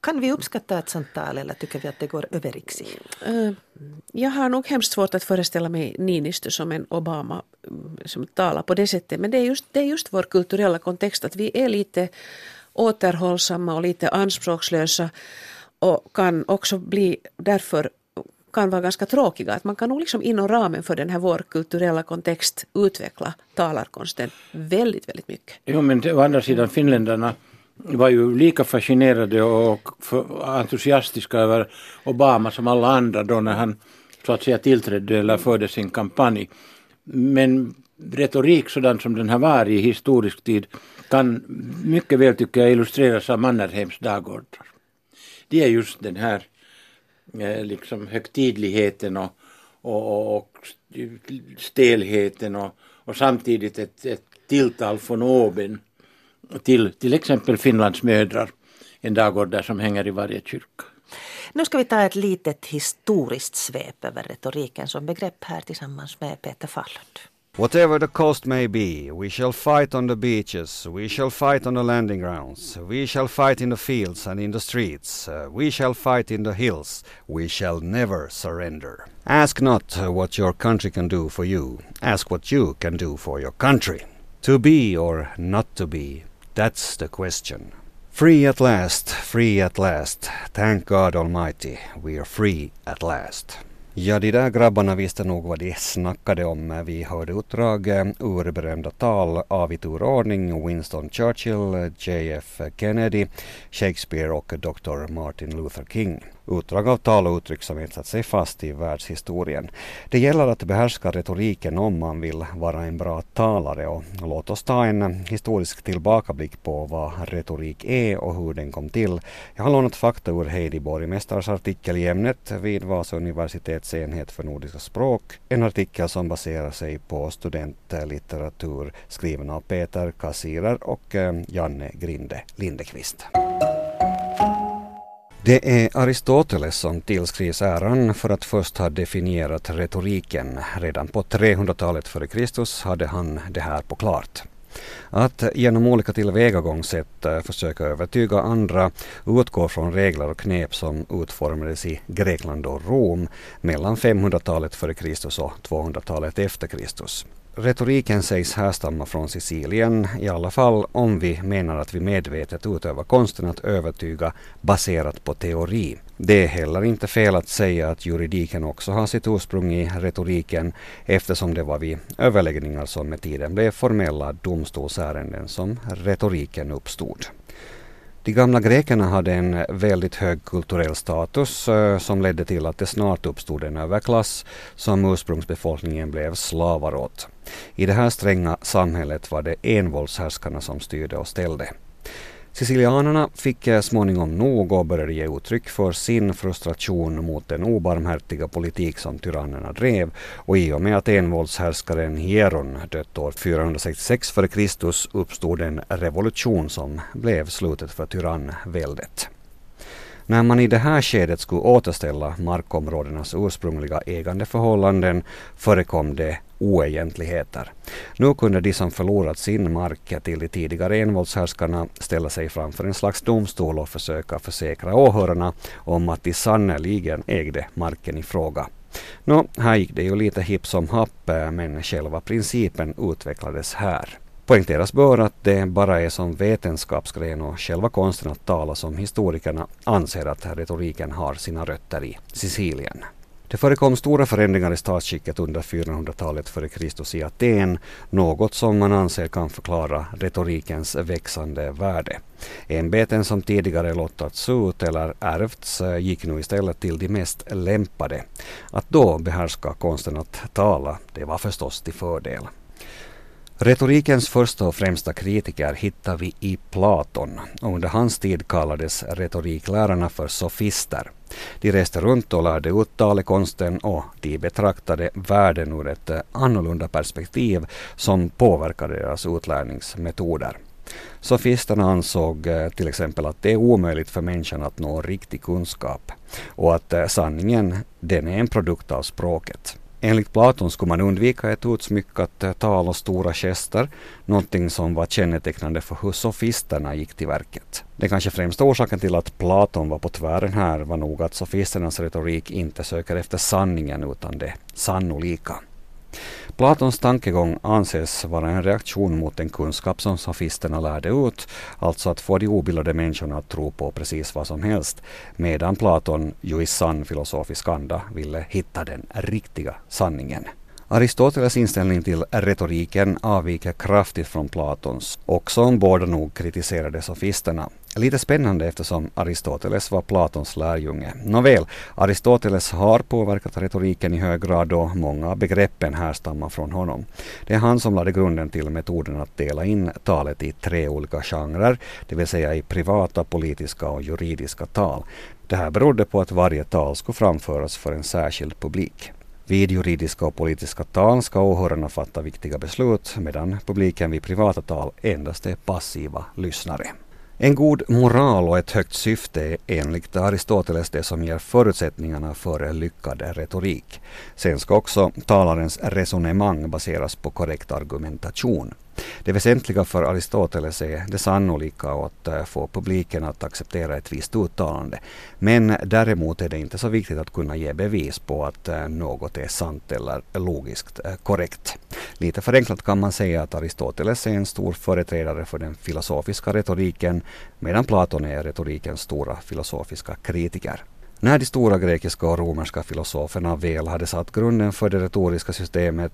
Kan vi uppskatta ett sånt tal eller tycker vi att det går över i sig? Jag har nog hemskt svårt att föreställa mig Niinistö som en Obama som talar på det sättet. Men det är just, det är just vår kulturella kontext att vi är lite återhållsamma och lite anspråkslösa och kan också bli därför kan vara ganska tråkiga. Att man kan nog liksom inom ramen för den här vår kulturella kontext utveckla talarkonsten väldigt, väldigt mycket. Jo, men å andra sidan finländarna var ju lika fascinerade och entusiastiska över Obama som alla andra då när han så att säga tillträdde eller förde sin kampanj. Men retorik sådan som den här var i historisk tid kan mycket väl tycker jag illustreras av Mannerheims dagordrar. Det är just den här liksom högtidligheten och, och, och stelheten och, och samtidigt ett, ett tilltal från oben till till exempel Finlands mödrar, en dagordning som hänger i varje kyrka. Nu ska vi ta ett litet historiskt svep över retoriken som begrepp här tillsammans med Peter Fallund. Whatever the cost may be, we shall fight on the beaches, we shall fight on the landing grounds, we shall fight in the fields and in the streets, uh, we shall fight in the hills, we shall never surrender. Ask not uh, what your country can do for you, ask what you can do for your country. To be or not to be, that's the question. Free at last, free at last, thank God Almighty, we are free at last. Ja, de där grabbarna visste nog vad de snackade om. Vi hörde utdrag ur berömda tal av i turordning Winston Churchill, J F Kennedy, Shakespeare och doktor Martin Luther King. Utdrag av tal och uttryck som etsat sig fast i världshistorien. Det gäller att behärska retoriken om man vill vara en bra talare och låt oss ta en historisk tillbakablick på vad retorik är och hur den kom till. Jag har lånat fakta ur Heidi Borgmästars artikel i ämnet vid Vasa universitets enhet för nordiska språk. En artikel som baserar sig på studentlitteratur skriven av Peter Kassirer och Janne Grinde Lindekvist. Det är Aristoteles som tillskrivs äran för att först ha definierat retoriken. Redan på trehundratalet före Kristus hade han det här på klart. Att genom olika tillvägagångssätt försöka övertyga andra utgår från regler och knep som utformades i Grekland och Rom mellan femhundratalet före Kristus och tvåhundratalet efter Kristus. Retoriken sägs härstamma från Sicilien, i alla fall om vi menar att vi medvetet utövar konsten att övertyga baserat på teori. Det är heller inte fel att säga att juridiken också har sitt ursprung i retoriken eftersom det var vid överläggningar som med tiden blev formella domstolsärenden som retoriken uppstod. De gamla grekerna hade en väldigt hög kulturell status som ledde till att det snart uppstod en överklass som ursprungsbefolkningen blev slavar åt. I det här stränga samhället var det envåldshärskarna som styrde och ställde. Sicilianerna fick småningom nog och började ge uttryck för sin frustration mot den obarmhärtiga politik som tyrannerna drev och i och med att envåldshärskaren Hieron dött år fyrahundrasextiosex före Kristus uppstod en revolution som blev slutet för tyrannväldet. När man i det här skedet skulle återställa markområdenas ursprungliga ägandeförhållanden förekom det oegentligheter. Nu kunde de som förlorat sin mark till de tidigare envåldshärskarna ställa sig framför en slags domstol och försöka försäkra åhörarna om att de sannoliken ägde marken i fråga. Nå, här gick det ju lite hipp som happ, men själva principen utvecklades här. Poängteras bör att det bara är som vetenskapsgren och själva konsten att tala som historikerna anser att retoriken har sina rötter i Sicilien. Det förekom stora förändringar i statsskicket under fyrahundratalet före Kristus i Aten, något som man anser kan förklara retorikens växande värde. Ämbeten som tidigare lottats ut eller ärvts gick nu istället till de mest lämpade. Att då behärska konsten att tala, det var förstås till fördel. Retorikens första och främsta kritiker hittar vi i Platon. Under hans tid kallades retoriklärarna för sofister. De reste runt och lärde ut talekonsten och de betraktade världen ur ett annorlunda perspektiv som påverkade deras utlärningsmetoder. Sofisterna ansåg till exempel att det är omöjligt för människan att nå riktig kunskap och att sanningen den är en produkt av språket. Enligt Platon skulle man undvika ett utsmyckat tal och stora gester, någonting som var kännetecknande för hur sofisterna gick till verket. Den kanske främsta orsaken till att Platon var på tvären här var nog att sofisternas retorik inte söker efter sanningen utan det sannolika. Platons tankegång anses vara en reaktion mot den kunskap som sofisterna lärde ut, alltså att få de obildade människorna att tro på precis vad som helst, medan Platon ju i sann filosofisk anda ville hitta den riktiga sanningen. Aristoteles inställning till retoriken avviker kraftigt från Platons, och som båda nog kritiserade sofisterna. Lite spännande eftersom Aristoteles var Platons lärjunge. Nåväl, Aristoteles har påverkat retoriken i hög grad och många begreppen härstammar från honom. Det är han som lade grunden till metoden att dela in talet i tre olika genrer, det vill säga i privata, politiska och juridiska tal. Det här berodde på att varje tal skulle framföras för en särskild publik. Vid juridiska och politiska tal ska åhörarna fatta viktiga beslut, medan publiken vid privata tal endast är passiva lyssnare. En god moral och ett högt syfte är enligt Aristoteles det som ger förutsättningarna för en lyckad retorik. Sen ska också talarens resonemang baseras på korrekt argumentation. Det väsentliga för Aristoteles är det sannolika och att få publiken att acceptera ett visst uttalande. Men däremot är det inte så viktigt att kunna ge bevis på att något är sant eller logiskt korrekt. Lite förenklat kan man säga att Aristoteles är en stor företrädare för den filosofiska retoriken, medan Platon är retorikens stora filosofiska kritiker. När de stora grekiska och romerska filosoferna väl hade satt grunden för det retoriska systemet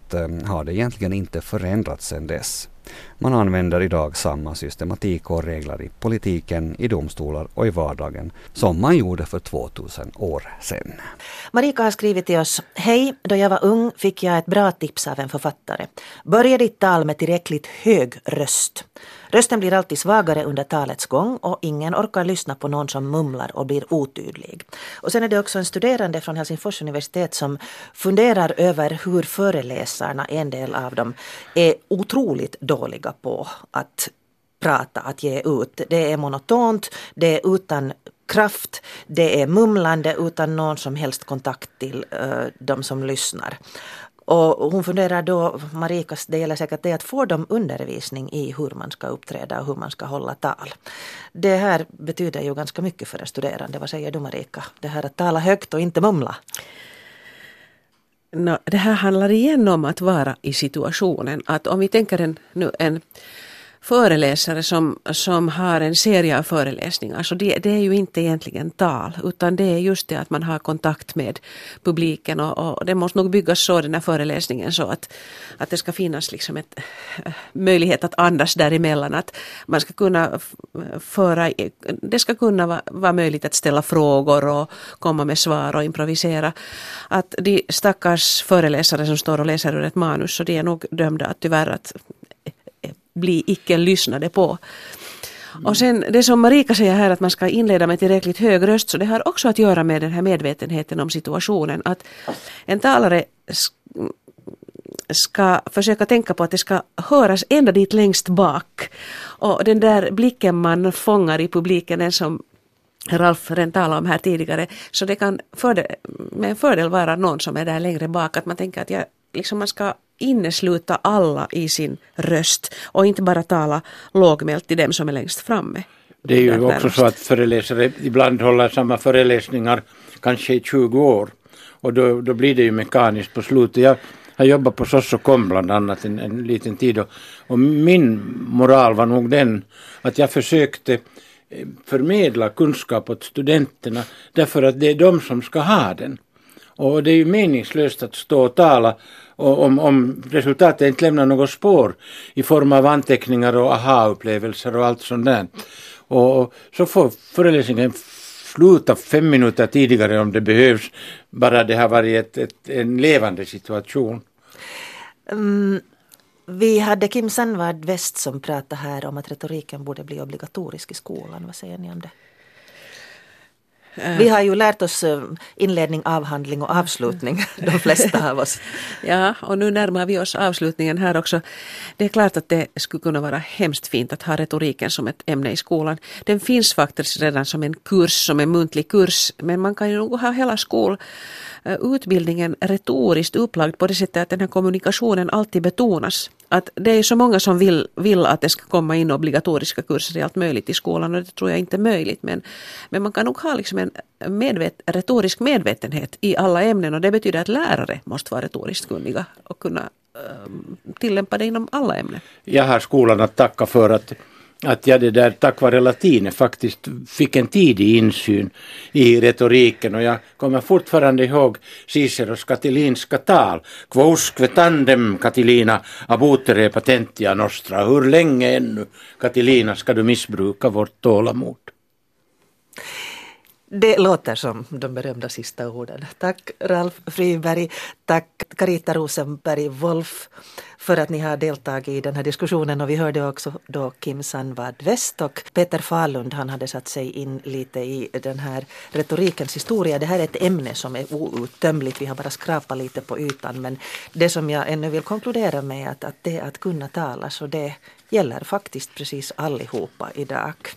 har det egentligen inte förändrats sedan dess. Man använder idag samma systematik och regler i politiken, i domstolar och i vardagen som man gjorde för tvåtusen år sedan. Marika har skrivit till oss: Hej, då jag var ung fick jag ett bra tips av en författare. Börja ditt tal med tillräckligt hög röst. Rösten blir alltid svagare under talets gång och ingen orkar lyssna på någon som mumlar och blir otydlig. Och sen är det också en studerande från Helsingfors universitet som funderar över hur föreläsarna, en del av dem, är otroligt dåliga på att prata, att ge ut. Det är monotont, det är utan kraft, det är mumlande utan någon som helst kontakt till uh, de som lyssnar. Och hon funderar då, Marikas del är säkert det, att få dem undervisning i hur man ska uppträda och hur man ska hålla tal. Det här betyder ju ganska mycket för en studerande. Vad säger du, Marika? Det här att tala högt och inte mumla. No, det här handlar igen om att vara i situationen. Att om vi tänker en, nu en föreläsare som, som har en serie av föreläsningar, så det, det är ju inte egentligen tal, utan det är just det att man har kontakt med publiken, och, och det måste nog byggas så, den här föreläsningen, så att, att det ska finnas liksom ett äh, möjlighet att andas däremellan, att man ska kunna f- föra, det ska kunna vara va möjligt att ställa frågor och komma med svar och improvisera. Att de stackars föreläsare som står och läser ur ett manus, så det är nog dömda att tyvärr att bli icke lyssnade på. Och sen det som Marika säger här, att man ska inleda med tillräckligt hög röst, så det har också att göra med den här medvetenheten om situationen, att en talare ska försöka tänka på att det ska höras ända dit längst bak, och den där blicken man fångar i publiken, den som Ralf redan talade om här tidigare, så det kan fördel, med en fördel vara någon som är där längre bak, att man tänker att jag liksom man ska innesluta alla i sin röst och inte bara tala lågmält till dem som är längst framme. Det är ju också så att föreläsare ibland håller samma föreläsningar kanske i tjugo år, och då, då blir det ju mekaniskt på slutet. Jag har jobbat på Sossokom bland annat en, en liten tid, och, och min moral var nog den att jag försökte förmedla kunskap åt studenterna, därför att det är de som ska ha den. Och det är ju meningslöst att stå och tala och om, om resultatet inte lämnar något spår i form av anteckningar och aha-upplevelser och allt sånt där. Och så får föreläsningen sluta fem minuter tidigare om det behövs, bara det har varit ett, ett, en levande situation. Mm. Vi hade Kim Sandvad West som pratade här om att retoriken borde bli obligatorisk i skolan. Vad säger ni om det? Vi har ju lärt oss inledning, avhandling och avslutning, de flesta av oss. Ja, och nu närmar vi oss avslutningen här också. Det är klart att det skulle kunna vara hemskt fint att ha retoriken som ett ämne i skolan. Den finns faktiskt redan som en kurs, som en muntlig kurs, men man kan ju nog ha hela skolutbildningen retoriskt upplagd på det sättet att den här kommunikationen alltid betonas. Att det är så många som vill, vill att det ska komma in obligatoriska kurser i allt möjligt i skolan, och det tror jag inte är möjligt. Men, men man kan nog ha liksom en medvet, retorisk medvetenhet i alla ämnen, och det betyder att lärare måste vara retoriskt kunniga och kunna äh, tillämpa det inom alla ämnen. Jag har skolan att tacka för att, att jag det där tack vare latin faktiskt fick en tidig insyn i retoriken, och jag kommer fortfarande ihåg Ciceros katilinska tal. Quousque tandem Catilina abutere patentia nostra. Hur länge ännu, Catilina, ska du missbruka vårt tålamod? Det låter som de berömda sista orden. Tack Ralf Friberg, tack Carita Rosenberg-Wolff för att ni har deltagit i den här diskussionen, och vi hörde också då Kim Sandvad West och Peter Falund, han hade satt sig in lite i den här retorikens historia. Det här är ett ämne som är outtömligt, vi har bara skrapat lite på ytan, men det som jag ännu vill konkludera med är att, att det att kunna tala, så det gäller faktiskt precis allihopa idag.